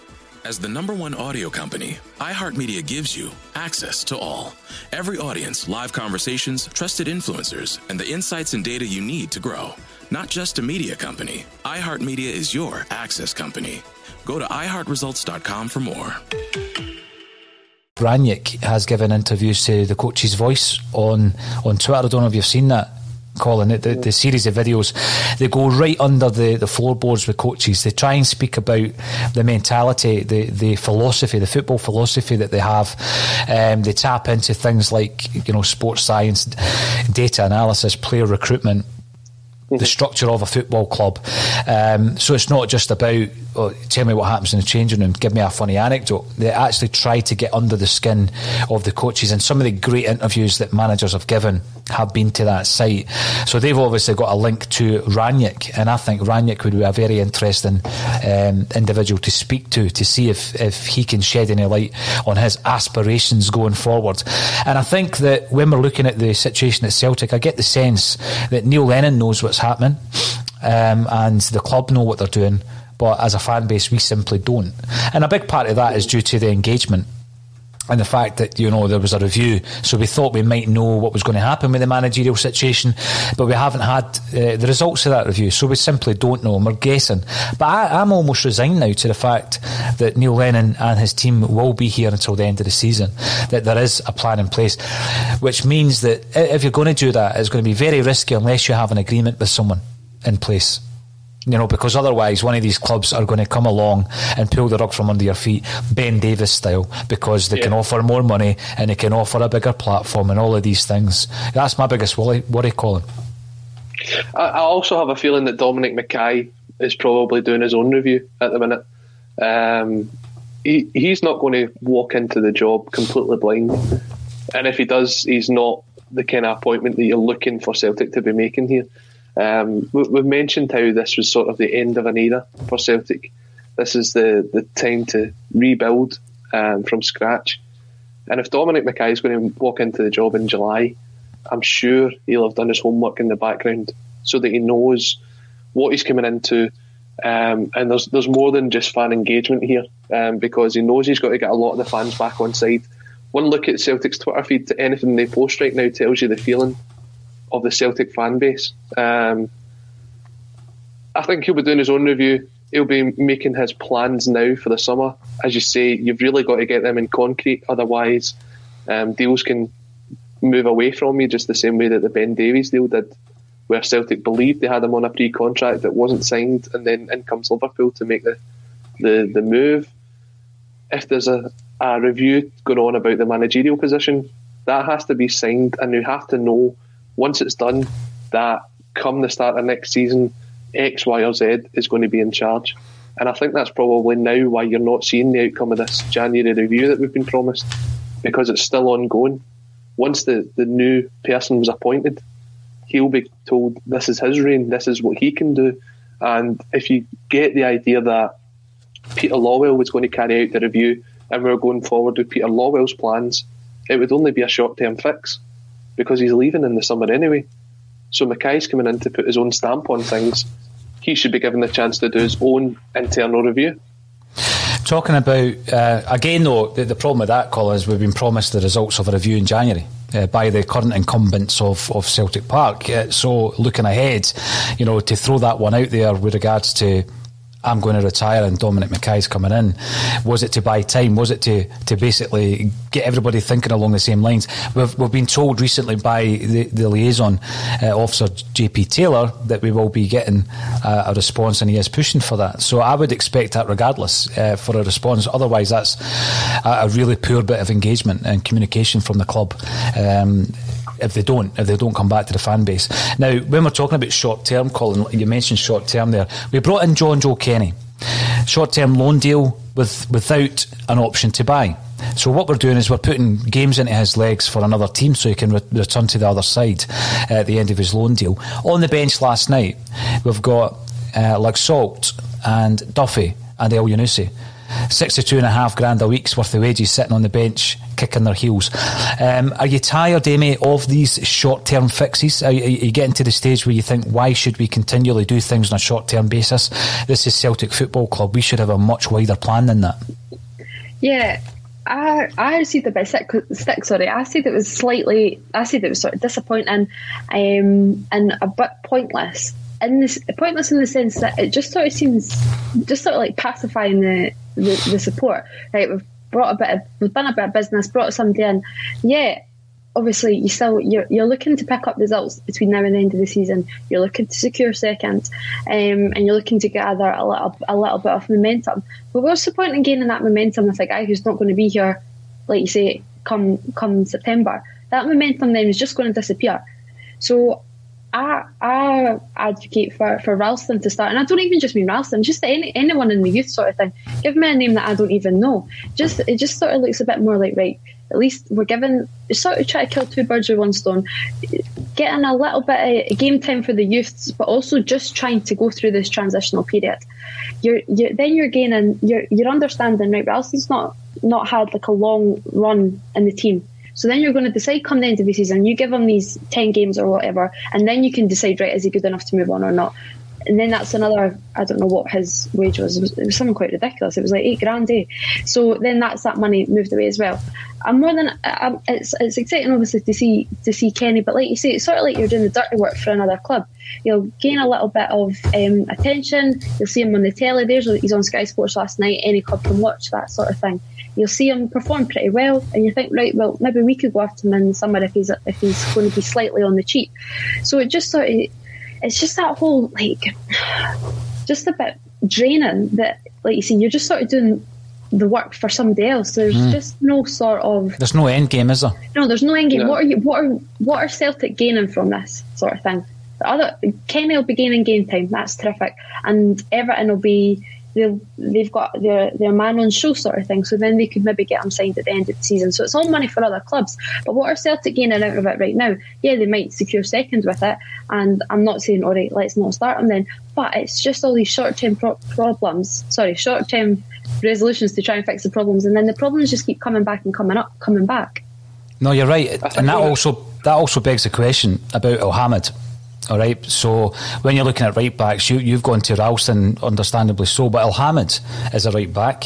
As the number one audio company, iHeartMedia gives you access to all. Every audience, live conversations, trusted influencers, and the insights and data you need to grow. Not just a media company, iHeartMedia is your access company. Go to i heart results dot com for more. Branić has given interviews to the Coach's Voice on, on Twitter. I don't know if you've seen that, Colin. The, the series of videos, they go right under the, the floorboards with coaches. They try and speak about the mentality, the, the philosophy, the football philosophy that they have. Um, they tap into things like, you know, sports science, data analysis, player recruitment, the structure of a football club. Um, so it's not just about, oh, tell me what happens in the changing room, give me a funny anecdote. They actually try to get under the skin of the coaches, and some of the great interviews that managers have given have been to that site. So they've obviously got a link to Ranić, and I think Ranić would be a very interesting um, individual to speak to, to see if, if he can shed any light on his aspirations going forward. And I think that when we're looking at the situation at Celtic, I get the sense that Neil Lennon knows what's happening, um, and the club know what they're doing, but as a fan base we simply don't. And a big part of that is due to the engagement and the fact that, you know, there was a review, so we thought we might know what was going to happen with the managerial situation, but we haven't had uh, the results of that review, so we simply don't know and we're guessing. But I, I'm almost resigned now to the fact that Neil Lennon and his team will be here until the end of the season, that there is a plan in place, which means that if you're going to do that, it's going to be very risky unless you have an agreement with someone in place. You know, because otherwise one of these clubs are going to come along and pull the rug from under your feet, Ben Davis style, because they yeah. can offer more money and they can offer a bigger platform and all of these things. That's my biggest worry, worry Colin. I also have a feeling that Dominic Mackay is probably doing his own review at the minute. Um, he, he's not going to walk into the job completely blind. And if he does, he's not the kind of appointment that you're looking for Celtic to be making here. Um, we've mentioned how this was sort of the end of an era for Celtic. This is the, the time to rebuild um, from scratch. And if Dominic Mackay is going to walk into the job in July, I'm sure he'll have done his homework in the background so that he knows what he's coming into. Um, and there's there's more than just fan engagement here, um, because he knows he's got to get a lot of the fans back on side. One look at Celtic's Twitter feed to anything they post right now tells you the feeling of the Celtic fan base. Um, I think he'll be doing his own review. he'll be making his plans now for the summer. As you say, you've really got to get them in concrete, otherwise um, deals can move away from you, just the same way that the Ben Davies deal did, where Celtic believed they had him on a pre-contract that wasn't signed, and then in comes Liverpool to make the the, the move. If there's a, a review going on about the managerial position, that has to be signed, and you have to know once it's done that come the start of next season, X, Y or Z is going to be in charge. And I think that's probably now why you're not seeing the outcome of this January review that we've been promised, because it's still ongoing. Once the, the new person was appointed, he'll be told this is his reign, this is what he can do. And if you get the idea that Peter Lawwell was going to carry out the review and we're going forward with Peter Lawwell's plans, it would only be a short-term fix because he's leaving in the summer anyway. So Mackay's coming in to put his own stamp on things. He should be given the chance to do his own internal review. Talking about, uh, again though, the, the problem with that, Colin, is we've been promised the results of a review in January uh, by the current incumbents of, of Celtic Park. Uh, so looking ahead, you know, to throw that one out there with regards to I'm going to retire and Dominic Mackay's coming in. Was it to buy time? Was it to, to basically get everybody thinking along the same lines? We've, we've been told recently by the, the liaison uh, officer J P Taylor that we will be getting uh, a response, and he is pushing for that. So I would expect that regardless uh, for a response. Otherwise, that's a, a really poor bit of engagement and communication from the club. Um, If they don't, if they don't come back to the fan base. Now, when we're talking about short term, Colin, you mentioned short term there. We brought in Jonjoe Kenny, short term loan deal with without an option to buy. So what we're doing is we're putting games into his legs for another team so he can re- return to the other side at the end of his loan deal. On the bench last night, we've got uh, Laxalt and Duffy and El Yunusi. Sixty-two and a half grand a week's worth of wages sitting on the bench, kicking their heels. Um, are you tired, Amy, of these short-term fixes? Are you, are you getting to the stage where you think, why should we continually do things on a short-term basis? This is Celtic Football Club. We should have a much wider plan than that. Yeah, I I received a bit sick, sick, sorry. I said it was slightly, I said it was sort of disappointing um, and a bit pointless. In this, pointless in the sense that it just sort of seems, just sort of like pacifying the, the, the support. Right, we've brought a bit of, we've done a bit of business, brought somebody in. Yeah, obviously you still you're, you're looking to pick up results between now and the end of the season. You're looking to secure second, um, and you're looking to gather a little a little bit of momentum. But what's the point in gaining that momentum with a guy who's not going to be here, like you say, come come September? That momentum then is just going to disappear. So. I, I advocate for, for Ralston to start, and I don't even just mean Ralston, just any, anyone in the youth sort of thing. Give me a name that I don't even know. Just it just sort of looks a bit more like, right, at least we're given, sort of try to kill two birds with one stone, getting a little bit of game time for the youths, but also just trying to go through this transitional period. You're, you're then you're gaining, you're you're understanding, right? Ralston's not not had like a long run in the team. So then you're going to decide come the end of the season, you give him these ten games or whatever, and then you can decide, right, is he good enough to move on or not? And then that's another, I don't know what his wage was. It was, it was something quite ridiculous. It was like eight grand, eh? So then that's that money moved away as well. I'm more than, I'm, it's it's exciting obviously to see to see Kenny, but like you say, it's sort of like you're doing the dirty work for another club. You'll gain a little bit of um, attention. You'll see him on the telly. There's he's on Sky Sports last night. Any club can watch that sort of thing. You'll see him perform pretty well, and you think, right, well, maybe we could go after him in the summer if he's if he's going to be slightly on the cheap. So it just sort of, it's just that whole like, just a bit draining that, like you see, you're just sort of doing the work for somebody else. There's mm. just no sort of. There's no end game, is there? No, there's no end game. No. What are you? What are what are Celtic gaining from this sort of thing? The other Kenny will be gaining game time. That's terrific, and Everton will be. They'll, they've got their, their man on show sort of thing, so then they could maybe get him signed at the end of the season. So it's all money for other clubs, but what are Celtic gaining out of it right now? Yeah, they might secure second with it, and I'm not saying alright, let's not start them then, but it's just all these short term pro- problems sorry short term resolutions to try and fix the problems, and then the problems just keep coming back and coming up coming back. No, you're right. That's and that point. also that also begs the question about Elhamed. All right, so when you're looking at right backs, you, you've gone to Ralston, understandably so, but Elhamed is a right back.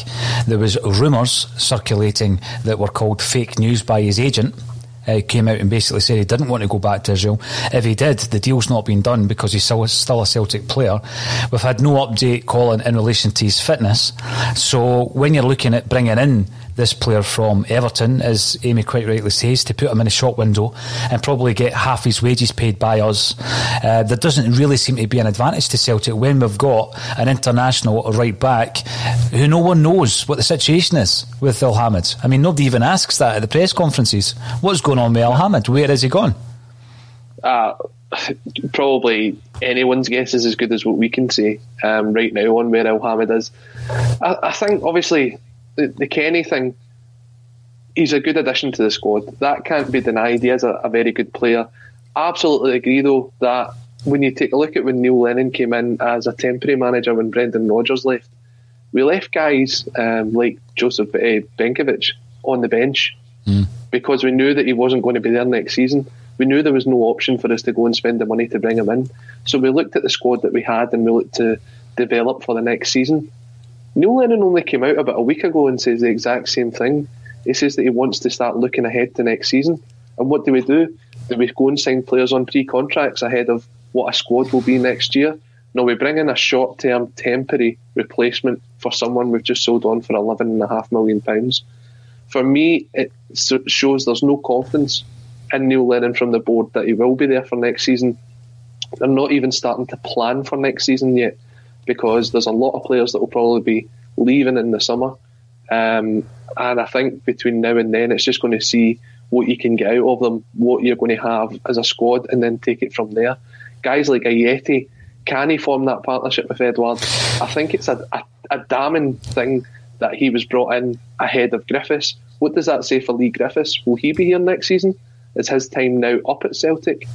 There was rumours circulating that were called fake news by his agent uh, came out and basically said he didn't want to go back to Israel. If he did, the deal's not been done because he's still, still a Celtic player. We've had no update, Colin, in relation to his fitness. So when you're looking at bringing in this player from Everton, as Amy quite rightly says, to put him in a shop window and probably get half his wages paid by us, uh, there doesn't really seem to be an advantage to Celtic when we've got an international right back who no one knows what the situation is with Elhamed. I mean, nobody even asks that at the press conferences. What's going on with Elhamed? Where is he gone? Uh, probably anyone's guess is as good as what we can say um, right now on where Elhamed is. I, I think obviously The, the Kenny thing, he's a good addition to the squad. That can't be denied. He is a, a very good player. I absolutely agree, though, that when you take a look at when Neil Lennon came in as a temporary manager when Brendan Rodgers left, we left guys um, like Joseph uh, Benkovic on the bench mm. because we knew that he wasn't going to be there next season. We knew there was no option for us to go and spend the money to bring him in. So we looked at the squad that we had and we looked to develop for the next season. Neil Lennon only came out about a week ago and says the exact same thing. He says that he wants to start looking ahead to next season. And what do we do? Do we go and sign players on pre-contracts ahead of what a squad will be next year? No, we bring in a short-term temporary replacement for someone we've just sold on for eleven point five million pounds. For me, it shows there's no confidence in Neil Lennon from the board that he will be there for next season. They're not even starting to plan for next season yet, because there's a lot of players that will probably be leaving in the summer. Um, and I think between now and then, it's just going to see what you can get out of them, what you're going to have as a squad, and then take it from there. Guys like Ajeti, can he form that partnership with Edouard? I think it's a, a, a damning thing that he was brought in ahead of Griffiths. What does that say for Lee Griffiths? Will he be here next season? Is his time now up at Celtic?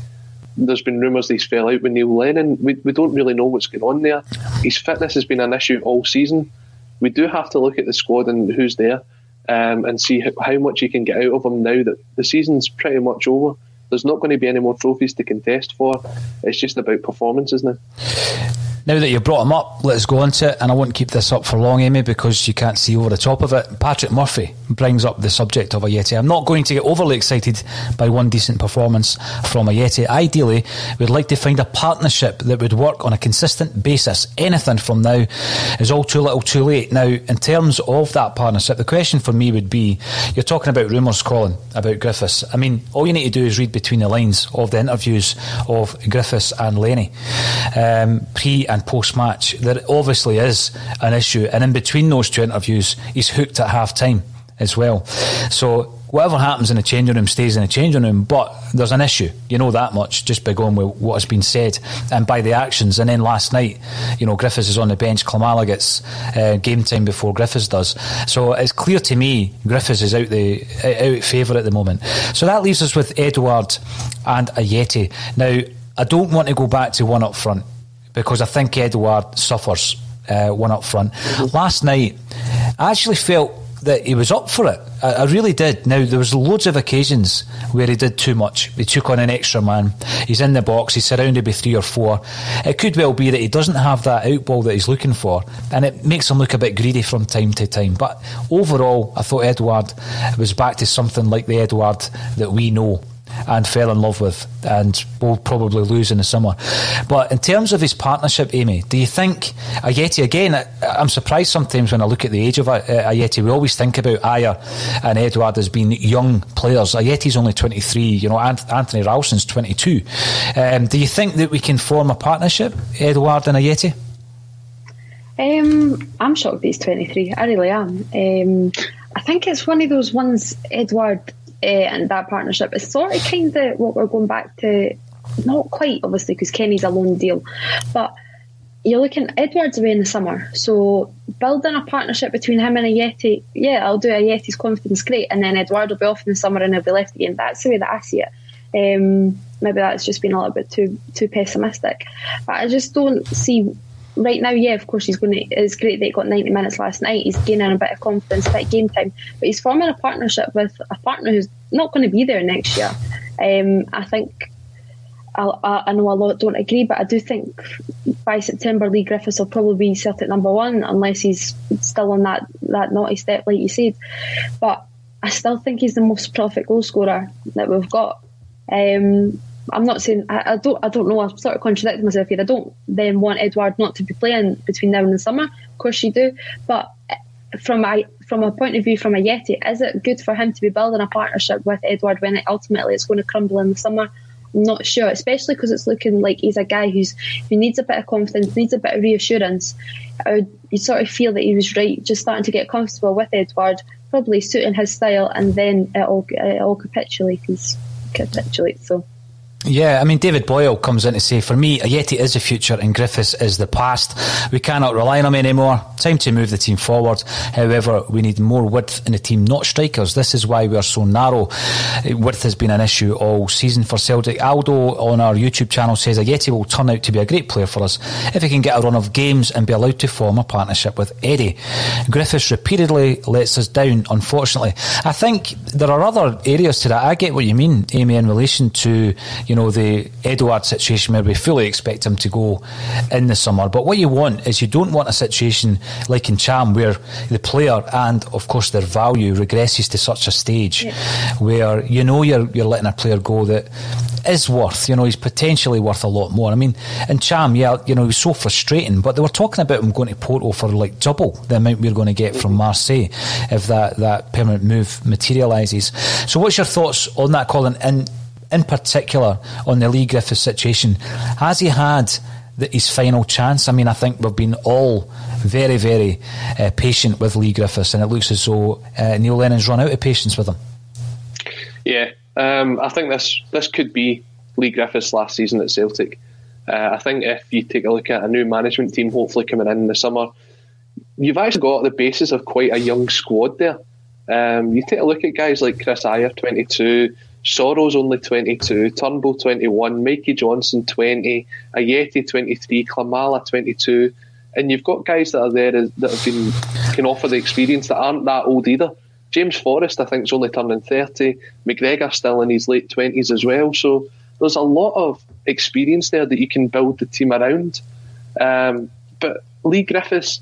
There's been rumours that he's fell out with Neil Lennon. We, we don't really know what's going on there. His fitness has been an issue all season. We do have to look at the squad and who's there um, and see how, how much you can get out of him now that the season's pretty much over. There's not going to be any more trophies to contest for. It's just about performances now. Now that you've brought him up, let's go on to it, and I won't keep this up for long, Amy, because you can't see over the top of it. Patrick Murphy brings up the subject of Ajeti. I'm not going to get overly excited by one decent performance from Ajeti. Ideally, we'd like to find a partnership that would work on a consistent basis. Anything from now is all too little too late. Now, in terms of that partnership, the question for me would be, you're talking about rumours, Colin, about Griffiths. I mean, all you need to do is read between the lines of the interviews of Griffiths and Lenny. Um, pre- and post-match, there obviously is an issue, and in between those two interviews he's hooked at half-time as well. So whatever happens in the changing room stays in the changing room, but there's an issue, you know that much, just by going with what has been said and by the actions. And then last night, you know, Griffiths is on the bench, Kilmarnock gets uh, game time before Griffiths does, so it's clear to me Griffiths is out the out of favour at the moment. So that leaves us with Edouard and Ajeti. Now, I don't want to go back to one up front, because I think Edouard suffers uh, one up front. Mm-hmm. Last night, I actually felt that he was up for it. I, I really did. Now, there was loads of occasions where he did too much. He took on an extra man. He's in the box. He's surrounded by three or four. It could well be that he doesn't have that out ball that he's looking for, and it makes him look a bit greedy from time to time. But overall, I thought Edouard was back to something like the Edouard that we know and fell in love with and will probably lose in the summer. But in terms of his partnership, Amy, do you think Ajeti, again, I, I'm surprised sometimes when I look at the age of Ajeti, we always think about Ajer and Edouard as being young players. Ajeti's only twenty-three, you know, Anthony Ralston's twenty-two. Um, do you think that we can form a partnership, Edouard and Ajeti? Um, I'm shocked that he's twenty-three, I really am. Um, I think it's one of those ones, Edouard, Uh, and that partnership is sort of kind of what we're going back to, not quite obviously because Kenny's a loan deal, but you're looking, Edouard's away in the summer, so building a partnership between him and Ajeti, yeah, I'll do Ajeti's confidence, great, and then Edouard will be off in the summer and he'll be left again. That's the way that I see it. Um, maybe that's just been a little bit too too pessimistic, but I just don't see right now. Yeah, of course he's going to, it's great that he got ninety minutes last night, he's gaining a bit of confidence, a bit of game time, but he's forming a partnership with a partner who's not going to be there next year. um, I think I, I know a lot don't agree, but I do think by September Lee Griffiths will probably be Celtic number one, unless he's still on that, that naughty step like you said. But I still think he's the most prolific goal scorer that we've got. Um, I'm not saying I, I don't. I don't know. I'm sort of contradicting myself here. I don't then want Edouard not to be playing between now and the summer. Of course you do, but from a from a point of view from Ajeti, is it good for him to be building a partnership with Edouard when it ultimately it's going to crumble in the summer? I'm not sure, especially because it's looking like he's a guy who's who needs a bit of confidence, needs a bit of reassurance. I, you sort of feel that he was right, just starting to get comfortable with Edouard, probably suiting his style, and then it all it all capitulates. capitulates so. Yeah, I mean, David Boyle comes in to say, for me, Ajeti is the future and Griffiths is the past. We cannot rely on him anymore. Time to move the team forward. However, we need more width in the team, not strikers. This is why we are so narrow. Width has been an issue all season for Celtic. Aldo on our YouTube channel says, Ajeti will turn out to be a great player for us if he can get a run of games and be allowed to form a partnership with Eddie. Griffiths repeatedly lets us down, unfortunately. I think there are other areas to that. I get what you mean, Amy, in relation to... you know, the Edouard situation where we fully expect him to go in the summer. But what you want is you don't want a situation like Ntcham where the player and, of course, their value regresses to such a stage yeah. where you know you're you're letting a player go that is worth, you know, he's potentially worth a lot more. I mean, Ntcham, yeah, you know, he was so frustrating, but they were talking about him going to Porto for like double the amount we're going to get from Marseille if that, that permanent move materialises. So what's your thoughts on that, Colin? And in particular on the Lee Griffiths situation, has he had the, his final chance? I mean, I think we've been all very very uh, patient with Lee Griffiths, and it looks as though uh, Neil Lennon's run out of patience with him. Yeah, um, I think this this could be Lee Griffiths' last season at Celtic. uh, I think if you take a look at a new management team hopefully coming in in the summer, you've actually got the basis of quite a young squad there. Um, you take a look at guys like Chris Ajer, twenty-two, Sorrow's only twenty-two, Turnbull twenty-one, Mikey Johnson twenty, Ajeti twenty-three, Klamala twenty-two, and you've got guys that are there that have been can offer the experience that aren't that old either. James Forrest, I think, is only turning thirty. McGregor's still in his late twenties as well. So there's a lot of experience there that you can build the team around. Um, but Lee Griffiths,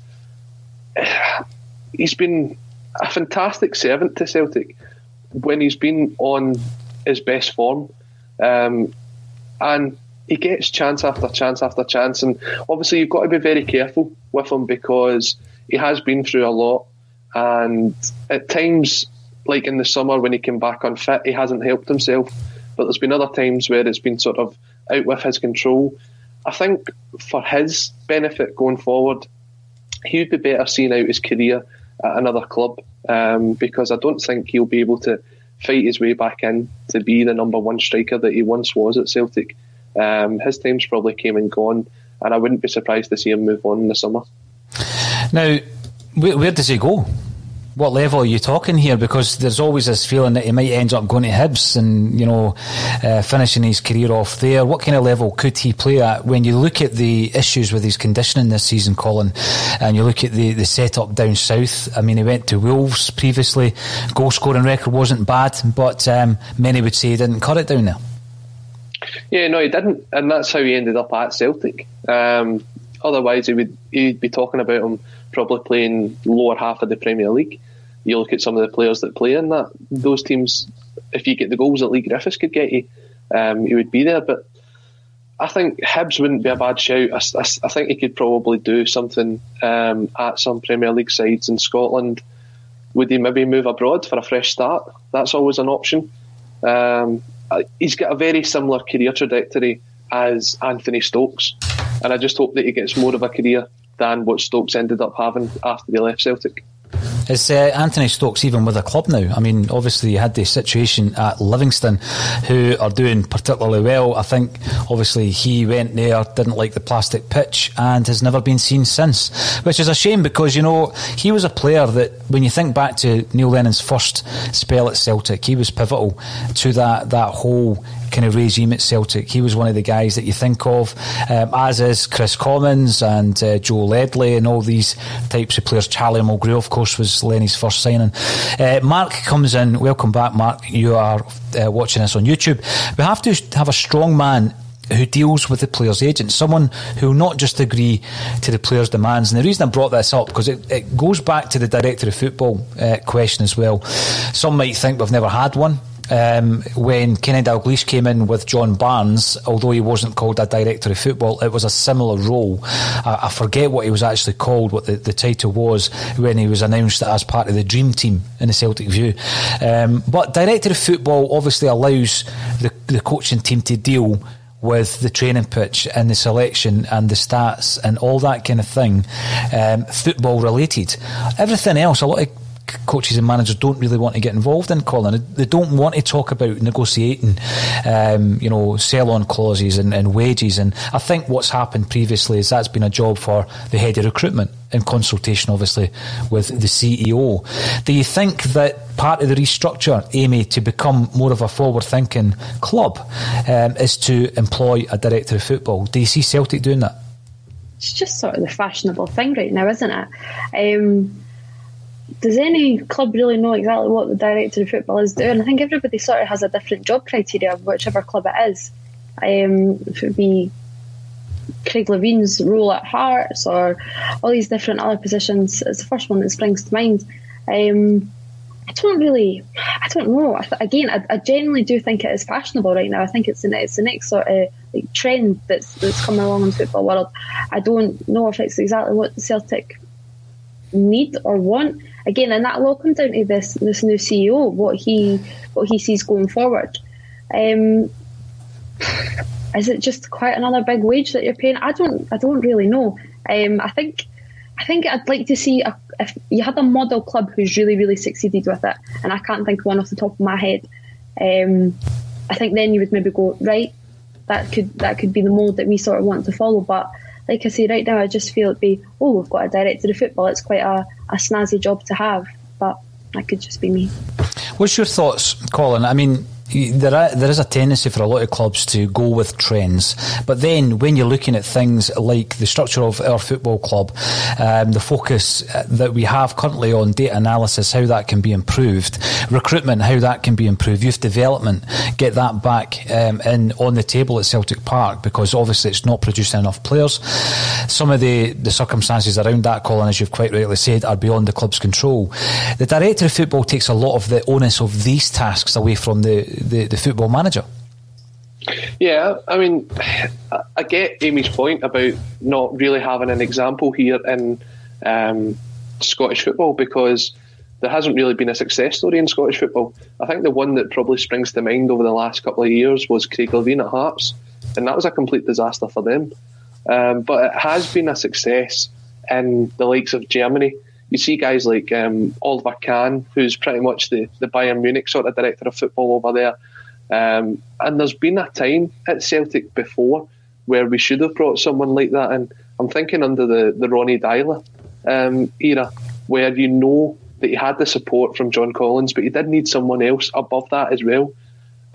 he's been a fantastic servant to Celtic when he's been on his best form, um, and he gets chance after chance after chance, and obviously you've got to be very careful with him because he has been through a lot, and at times, like in the summer when he came back unfit, he hasn't helped himself, but there's been other times where it's been sort of out with his control. I think for his benefit going forward, he would be better seeing out his career at another club, um, because I don't think he'll be able to fight his way back in to be the number one striker that he once was at Celtic. Um, his time's probably came and gone, and I wouldn't be surprised to see him move on in the summer. Now, where, where does he go? What level are you talking here? Because there's always this feeling that he might end up going to Hibs and, you know, uh, finishing his career off there. What kind of level could he play at? When you look at the issues with his conditioning this season, Colin, and you look at the, the set-up down south, I mean, he went to Wolves previously. Goal-scoring record wasn't bad, but um, many would say he didn't cut it down there. Yeah, no, he didn't, and that's how he ended up at Celtic. Um, otherwise, he would he'd be talking about him probably playing lower half of the Premier League. You look at some of the players that play in that those teams, if you get the goals that Lee Griffiths could get you, um, you would be there. But I think Hibs wouldn't be a bad shout. I, I, I think he could probably do something um, at some Premier League sides in Scotland. Would he maybe move abroad for a fresh start? That's always an option. Um, he's got a very similar career trajectory as Anthony Stokes, and I just hope that he gets more of a career than what Stokes ended up having after they left Celtic. Is uh, Anthony Stokes even with a club now? I mean, obviously you had the situation at Livingston, who are doing particularly well. I think obviously he went there, didn't like the plastic pitch, and has never been seen since, which is a shame because, you know, he was a player that when you think back to Neil Lennon's first spell at Celtic, he was pivotal to that, that whole kind of regime at Celtic. He was one of the guys that you think of, um, as is Chris Commons and uh, Joe Ledley and all these types of players. Charlie Mulgrew, of course, was Lenny's first signing. uh, Mark comes in. Welcome back, Mark. You are uh, watching us on YouTube. We have to have a strong man who deals with the players' agents, someone who will not just agree to the players' demands. And the reason I brought this up, because it, it goes back to the director of football uh, question as well. Some might think we've never had one. Um, when Kenny Dalglish came in with John Barnes, although he wasn't called a director of football, it was a similar role. I, I forget what he was actually called, what the, the title was when he was announced as part of the dream team in the Celtic View. Um, but director of football obviously allows the, the coaching team to deal with the training pitch and the selection and the stats and all that kind of thing, um, football related. Everything else, a lot of coaches and managers don't really want to get involved in, Colin. They don't want to talk about negotiating, um, you know, sell-on clauses and, and wages. And I think what's happened previously is that's been a job for the head of recruitment in consultation, obviously, with the C E O. Do you think that part of the restructure, Amy, to become more of a forward-thinking club, um, is to employ a director of football? Do you see Celtic doing that? It's just sort of the fashionable thing right now, isn't it? Um Does any club really know exactly what the director of football is doing? I think everybody sort of has a different job criteria, whichever club it is. Um, if it would be Craig Levine's role at Hearts or all these different other positions, it's the first one that springs to mind. Um, I don't really, I don't know. I th- again, I, I genuinely do think it is fashionable right now. I think it's the next, it's the next sort of like trend that's that's coming along in the football world. I don't know if it's exactly what the Celtic need or want. Again, and that will come down to this this new C E O, what he what he sees going forward. Um, is it just quite another big wage that you're paying? I don't I don't really know. Um, I think I think I'd like to see a, if you had a model club who's really really succeeded with it, and I can't think of one off the top of my head. Um, I think then you would maybe go right. That could that could be the mould that we sort of want to follow, but. Like I say, right now I just feel it'd be, oh, we've got a director of football. It's quite a, a snazzy job to have, but that could just be me. What's your thoughts, Colin? I mean, there are, there is a tendency for a lot of clubs to go with trends, but then when you're looking at things like the structure of our football club, um, the focus that we have currently on data analysis, how that can be improved, recruitment, how that can be improved, youth development, get that back um, in on the table at Celtic Park, because obviously it's not producing enough players. Some of the, the circumstances around that, Colin, as you've quite rightly said, are beyond the club's control. The director of football takes a lot of the onus of these tasks away from the The, the football manager. Yeah, I mean, I get Amy's point about not really having an example here in um, Scottish football, because there hasn't really been a success story in Scottish football. I think the one that probably springs to mind over the last couple of years was Craig Levein at Hearts, and that was a complete disaster for them. Um, but it has been a success in the likes of Germany. You see guys like um, Oliver Kahn, who's pretty much the, the Bayern Munich sort of director of football over there. Um, and there's been a time at Celtic before where we should have brought someone like that in. I'm thinking under the, the Ronnie Dyler um, era, where you know that he had the support from John Collins, but he did need someone else above that as well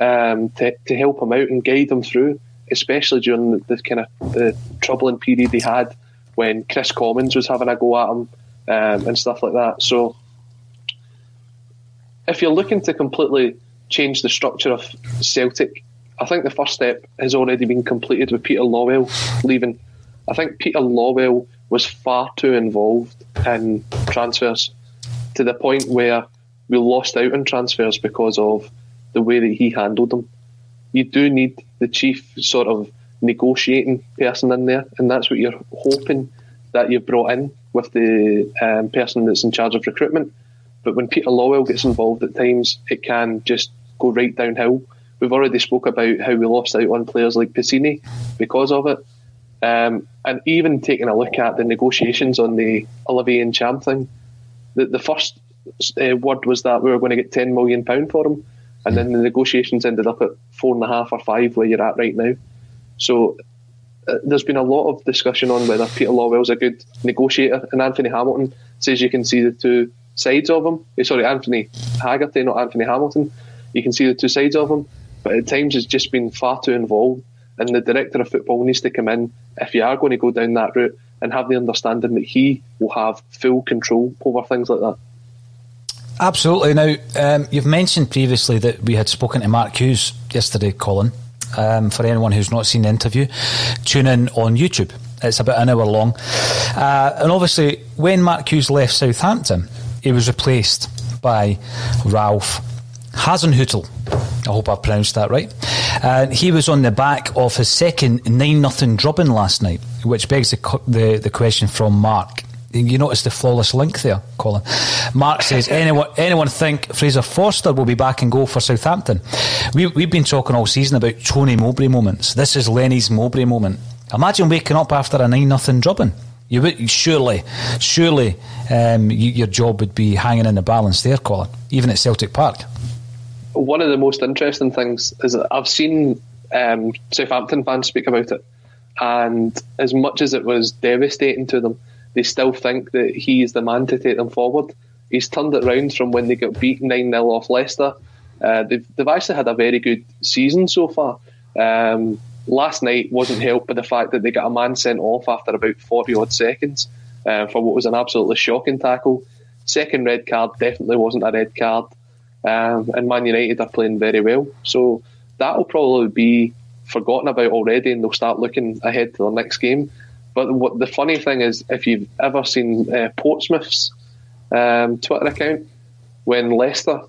um, to, to help him out and guide him through, especially during the, the kind of the troubling period he had when Chris Commons was having a go at him. Um, and stuff like that. So if you're looking to completely change the structure of Celtic, I think the first step has already been completed with Peter Lawwell leaving. I think Peter Lawwell was far too involved in transfers, to the point where we lost out on transfers because of the way that he handled them. You do need the chief sort of negotiating person in there, and that's what you're hoping that you've brought in with the um, person that's in charge of recruitment. But when Peter Lawwell gets involved at times, it can just go right downhill. We've already spoke about how we lost out on players like Piscini because of it. Um, and even taking a look at the negotiations on the Olivier Ntcham thing, the, the first uh, word was that we were going to get ten million pounds for him, and then the negotiations ended up at four and a half or five, where you're at right now. So there's been a lot of discussion on whether Peter Lawwell's a good negotiator, and Anthony Hamilton says you can see the two sides of him. Sorry, Anthony Haggerty, not Anthony Hamilton. You can see the two sides of him, but at times it's just been far too involved, and the director of football needs to come in, if you are going to go down that route, and have the understanding that he will have full control over things like that. Absolutely. Now, um, you've mentioned previously that we had spoken to Mark Hughes yesterday, Colin. um, for anyone who's not seen the interview, tune in on YouTube. It's about an hour long. Uh, and obviously, when Mark Hughes left Southampton, he was replaced by Ralph Hasenhüttl. I hope I've pronounced that right. Uh, he was on the back of his second nine nothing drubbing last night, which begs the, the, the question from Mark. You notice the flawless link there, Colin. Mark says, anyone anyone think Fraser Forster will be back and goal for Southampton? We, we've been talking all season about Tony Mowbray moments. This is Lenny's Mowbray moment. Imagine waking up after a nine nothing drubbing. You would, surely, surely um, you, your job would be hanging in the balance there, Colin, even at Celtic Park. One of the most interesting things is that I've seen um, Southampton fans speak about it, and as much as it was devastating to them, they still think that he is the man to take them forward. He's turned it round from when they got beat nine nil off Leicester. Uh, they've, they've actually had a very good season so far. Um, last night wasn't helped by the fact that they got a man sent off after about forty-odd seconds uh, for what was an absolutely shocking tackle. Second red card definitely wasn't a red card. Um, and Man United are playing very well. So that'll probably be forgotten about already, and they'll start looking ahead to their next game. But what the funny thing is, if you've ever seen uh, Portsmouth's um, Twitter account, when Leicester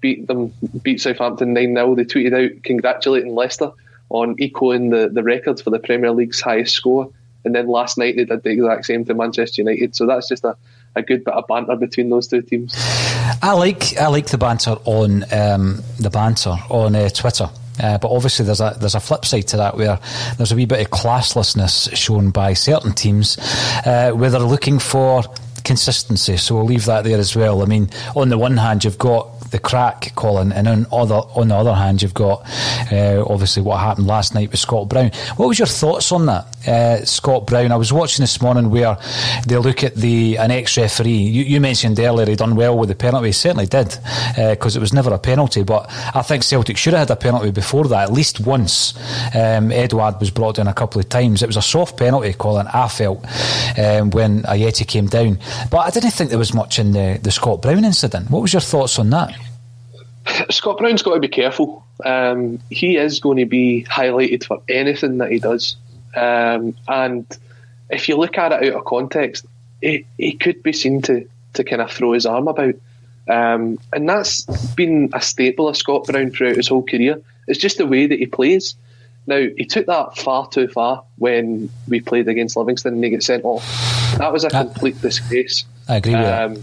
beat them, beat Southampton nine nil, they tweeted out congratulating Leicester on equaling the, the record for the Premier League's highest score. And then last night they did the exact same to Manchester United. So that's just a, a good bit of banter between those two teams. I like I like the banter on um, the banter on uh, Twitter. Uh, but obviously there's a there's a flip side to that, where there's a wee bit of classlessness shown by certain teams uh, where they're looking for consistency. So we'll leave that there as well. I mean, on the one hand you've got the crack, Colin, and on other on the other hand you've got uh, obviously what happened last night with Scott Brown. What was your thoughts on that, uh, Scott Brown? I was watching this morning where they look at the an ex-referee. You, you mentioned earlier he done well with the penalty. He certainly did, because uh, it was never a penalty. But I think Celtic should have had a penalty before that, at least once. Um, Edouard was brought down a couple of times. It was a soft penalty, Colin, I felt, um, when Ajeti came down. But I didn't think there was much in the, the Scott Brown incident. What was your thoughts on that? Scott Brown's got to be careful. Um, he is going to be highlighted for anything that he does. Um, and if you look at it out of context, he, he could be seen to, to kind of throw his arm about. Um, and that's been a staple of Scott Brown throughout his whole career. It's just the way that he plays. Now, he took that far too far when we played against Livingston and he got sent off. That was a complete disgrace. I agree with um, that.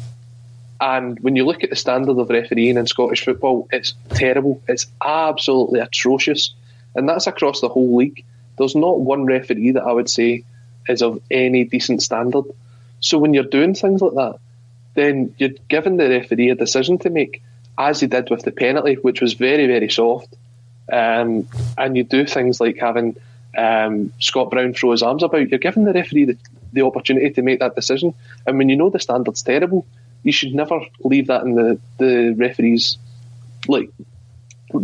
And when you look at the standard of refereeing in Scottish football, it's terrible. It's absolutely atrocious. And that's across the whole league. There's not one referee that I would say is of any decent standard. So when you're doing things like that, then you're giving the referee a decision to make, as he did with the penalty, which was very, very soft. Um, and you do things like having um, Scott Brown throw his arms about. You're giving the referee the, the opportunity to make that decision. And when you know the standard's terrible, you should never leave that in the, the referees. Like,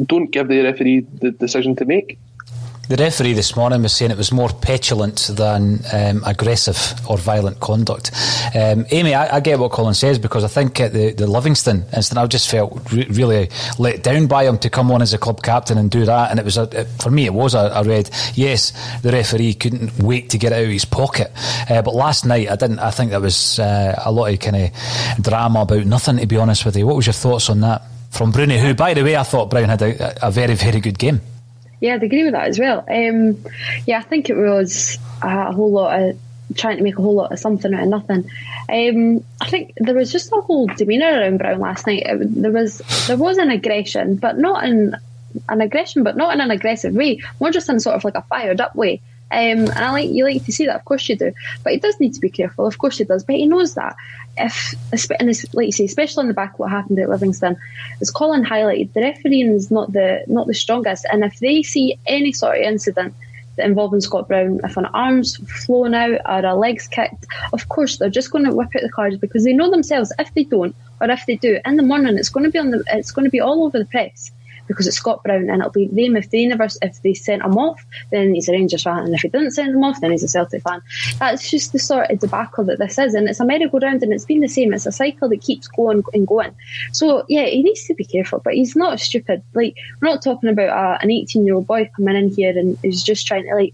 don't give the referee the decision to make. The referee this morning was saying it was more petulant than um, aggressive or violent conduct. Um, Amy, I, I get what Colin says, because I think at the, the Livingston incident, I just felt re- really let down by him to come on as a club captain and do that. And it was a, it, for me, it was a, a red. Yes, the referee couldn't wait to get it out of his pocket. Uh, but last night, I didn't. I think there was uh, a lot of kind of drama about nothing, to be honest with you. What was your thoughts on that from Bruni, who, by the way, I thought Brown had a, a very, very good game? Yeah, I'd agree with that as well. Um, yeah, I think it was a whole lot of trying to make a whole lot of something out of nothing. Um, I think there was just a whole demeanour around Brown last night. It, there was there was an aggression, but not in an aggression, but not in an aggressive way. More just in sort of like a fired up way. Um, and I like you like to see that, of course you do. But he does need to be careful, of course he does. But he knows that. If and this, like you say, especially on the back of what happened at Livingston, as Colin highlighted, the refereeing is not the not the strongest, and if they see any sort of incident that involving Scott Brown, if an arm's flown out or a leg's kicked, of course they're just going to whip out the cards, because they know themselves if they don't, or if they do, in the morning it's going to be on the it's going to be all over the press. because it's Scott Brown, and it'll be them. If they never, if they sent him off, then he's a Rangers fan, and if he didn't send him off, then he's a Celtic fan. That's just the sort of debacle that this is, and it's a merry-go-round, and it's been the same. It's a cycle that keeps going and going. So yeah, he needs to be careful, but he's not stupid. Like, we're not talking about a, an eighteen-year-old boy coming in here and who's just trying to like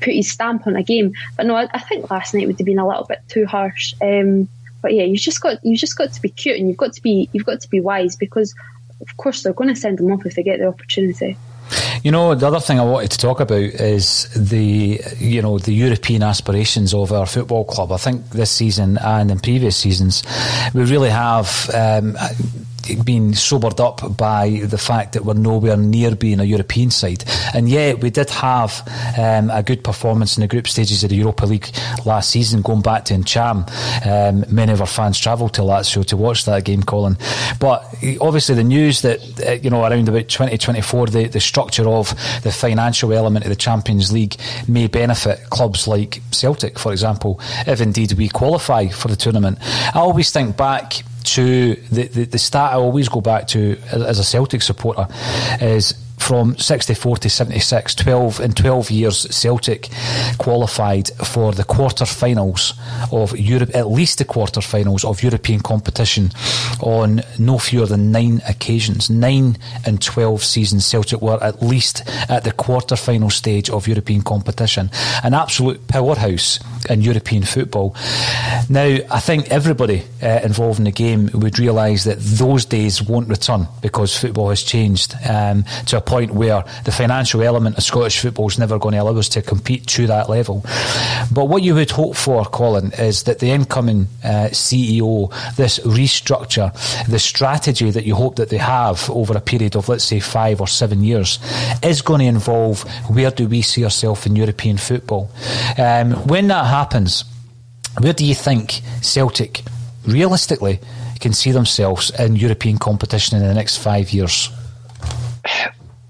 put his stamp on a game. But no, I, I think last night would have been a little bit too harsh. Um, but yeah, you've just got you've just got to be cute, and you've got to be you've got to be wise, because of course they're going to send them off if they get the opportunity. You know, the other thing I wanted to talk about is the, you know, the European aspirations of our football club. I think this season and in previous seasons, we really have um, been sobered up by the fact that we're nowhere near being a European side. And yet we did have um, a good performance in the group stages of the Europa League last season, going back to Ntcham. Um, many of our fans travelled to Lazio to watch that game, Colin. But obviously the news that, uh, you know, around about twenty twenty-four, the, the structure of the financial element of the Champions League may benefit clubs like Celtic, for example, if indeed we qualify for the tournament. I always think back to the, the, the stat I always go back to as a Celtic supporter is from sixty-four to seventy-six, twelve in twelve years Celtic qualified for the quarterfinals of Europe, at least the quarterfinals of European competition, on no fewer than nine occasions. Nine in twelve seasons Celtic were at least at the quarterfinal stage of European competition. An absolute powerhouse in European football. Now, I think everybody uh, involved in the game would realise that those days won't return, because football has changed um, to a point where the financial element of Scottish football is never going to allow us to compete to that level. But what you would hope for, Colin, is that the incoming uh, C E O, this restructure, the strategy that you hope that they have over a period of, let's say, five or seven years, is going to involve where do we see ourselves in European football. Um, when that happens, where do you think Celtic realistically can see themselves in European competition in the next five years?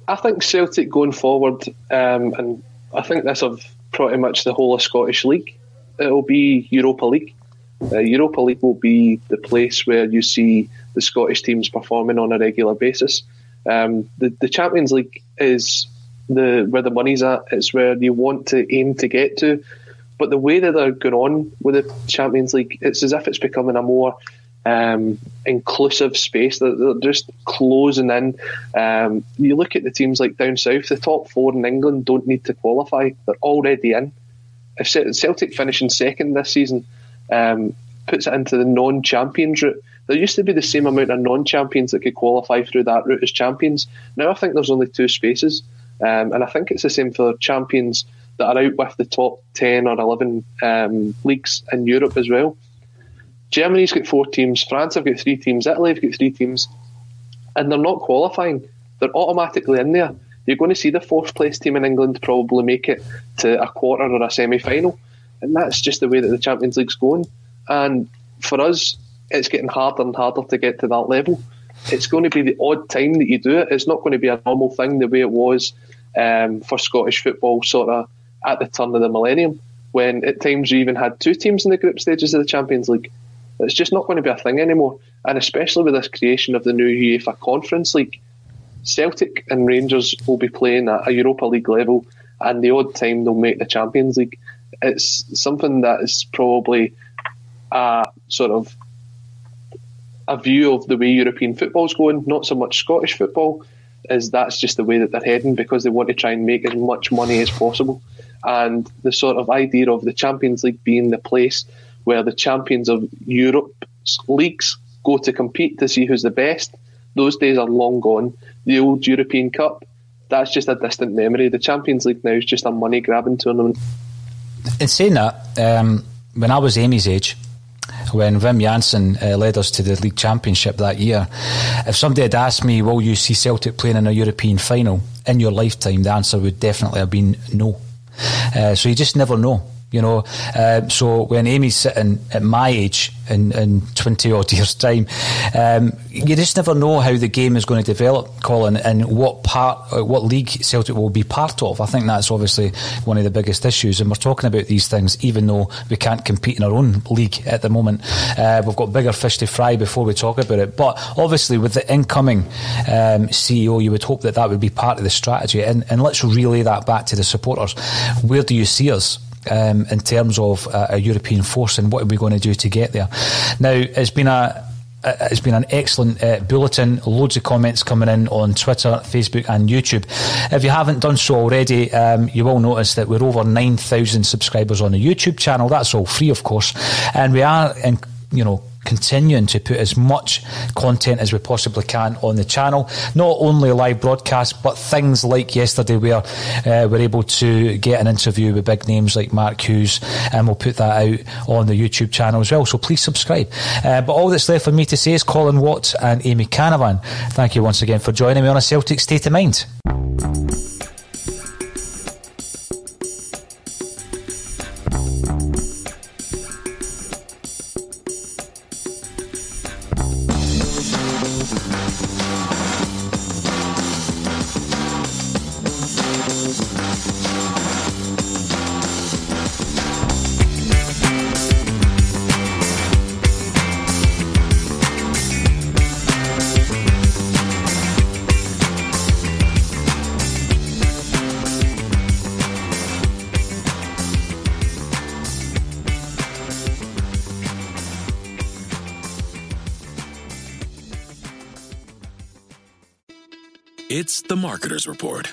I think Celtic going forward, um, and I think this of pretty much the whole of Scottish League, it'll be Europa League. Uh, Europa League will be the place where you see the Scottish teams performing on a regular basis. Um, the, the Champions League is the where the money's at. It's where you want to aim to get to. But the way that they're going on with the Champions League, it's as if it's becoming a more Um, inclusive space. They're, they're just closing in. Um, you look at the teams like down south, the top four in England don't need to qualify. They're already in. If Celtic finishing second this season um, puts it into the non-champions route, there used to be the same amount of non-champions that could qualify through that route as champions. Now I think there's only two spaces, um, and I think it's the same for champions that are out with the top ten or eleven um, leagues in Europe as well. Germany's got four teams, France have got three teams, Italy have got three teams, and they're not qualifying. They're automatically in there. You're going to see the fourth place team in England probably make it to a quarter or a semi-final, and that's just the way that the Champions League's going. And for us, it's getting harder and harder to get to that level. It's going to be the odd time that you do it. It's not going to be a normal thing the way it was um, for Scottish football sort of at the turn of the millennium, when at times you even had two teams in the group stages of the Champions League. It's just not going to be a thing anymore. And especially with this creation of the new UEFA Conference League, Celtic and Rangers will be playing at a Europa League level, and the odd time they'll make the Champions League. It's something that is probably a sort of a view of the way European football's going, not so much Scottish football, as that's just the way that they're heading, because they want to try and make as much money as possible. And the sort of idea of the Champions League being the place where the champions of Europe's leagues go to compete to see who's the best, those days are long gone. The old European Cup, that's just a distant memory. The Champions League now is just a money-grabbing tournament. In saying that, um, when I was Amy's age, when Wim Janssen uh, led us to the league championship that year, if somebody had asked me, will you see Celtic playing in a European final in your lifetime, the answer would definitely have been no. Uh, so you just never know. you know. Uh, so when Amy's sitting at my age in, in twenty odd years time, um, you just never know how the game is going to develop, Colin, and what part, what league Celtic will be part of. I think that's obviously one of the biggest issues, and we're talking about these things even though we can't compete in our own league at the moment. Uh, we've got bigger fish to fry before we talk about it, but obviously with the incoming um, C E O, you would hope that that would be part of the strategy, and, and let's relay that back to the supporters. Where do you see us um, in terms of uh, a European force, and what are we going to do to get there? Now, it's been a It's been an excellent uh, bulletin. Loads of comments coming in on Twitter, Facebook and YouTube. If you haven't done so already, um, you will notice that we're over nine thousand subscribers on the YouTube channel. That's all free, of course. And we are, in, you know, continuing to put as much content as we possibly can on the channel. Not only live broadcasts, but things like yesterday where uh, we're able to get an interview with big names like Mark Hughes, and we'll put that out on the YouTube channel as well. So please subscribe. Uh, but all that's left for me to say is Colin Watt and Amy Canavan, thank you once again for joining me on A Celtic State of Mind. It's the Marketer's Report.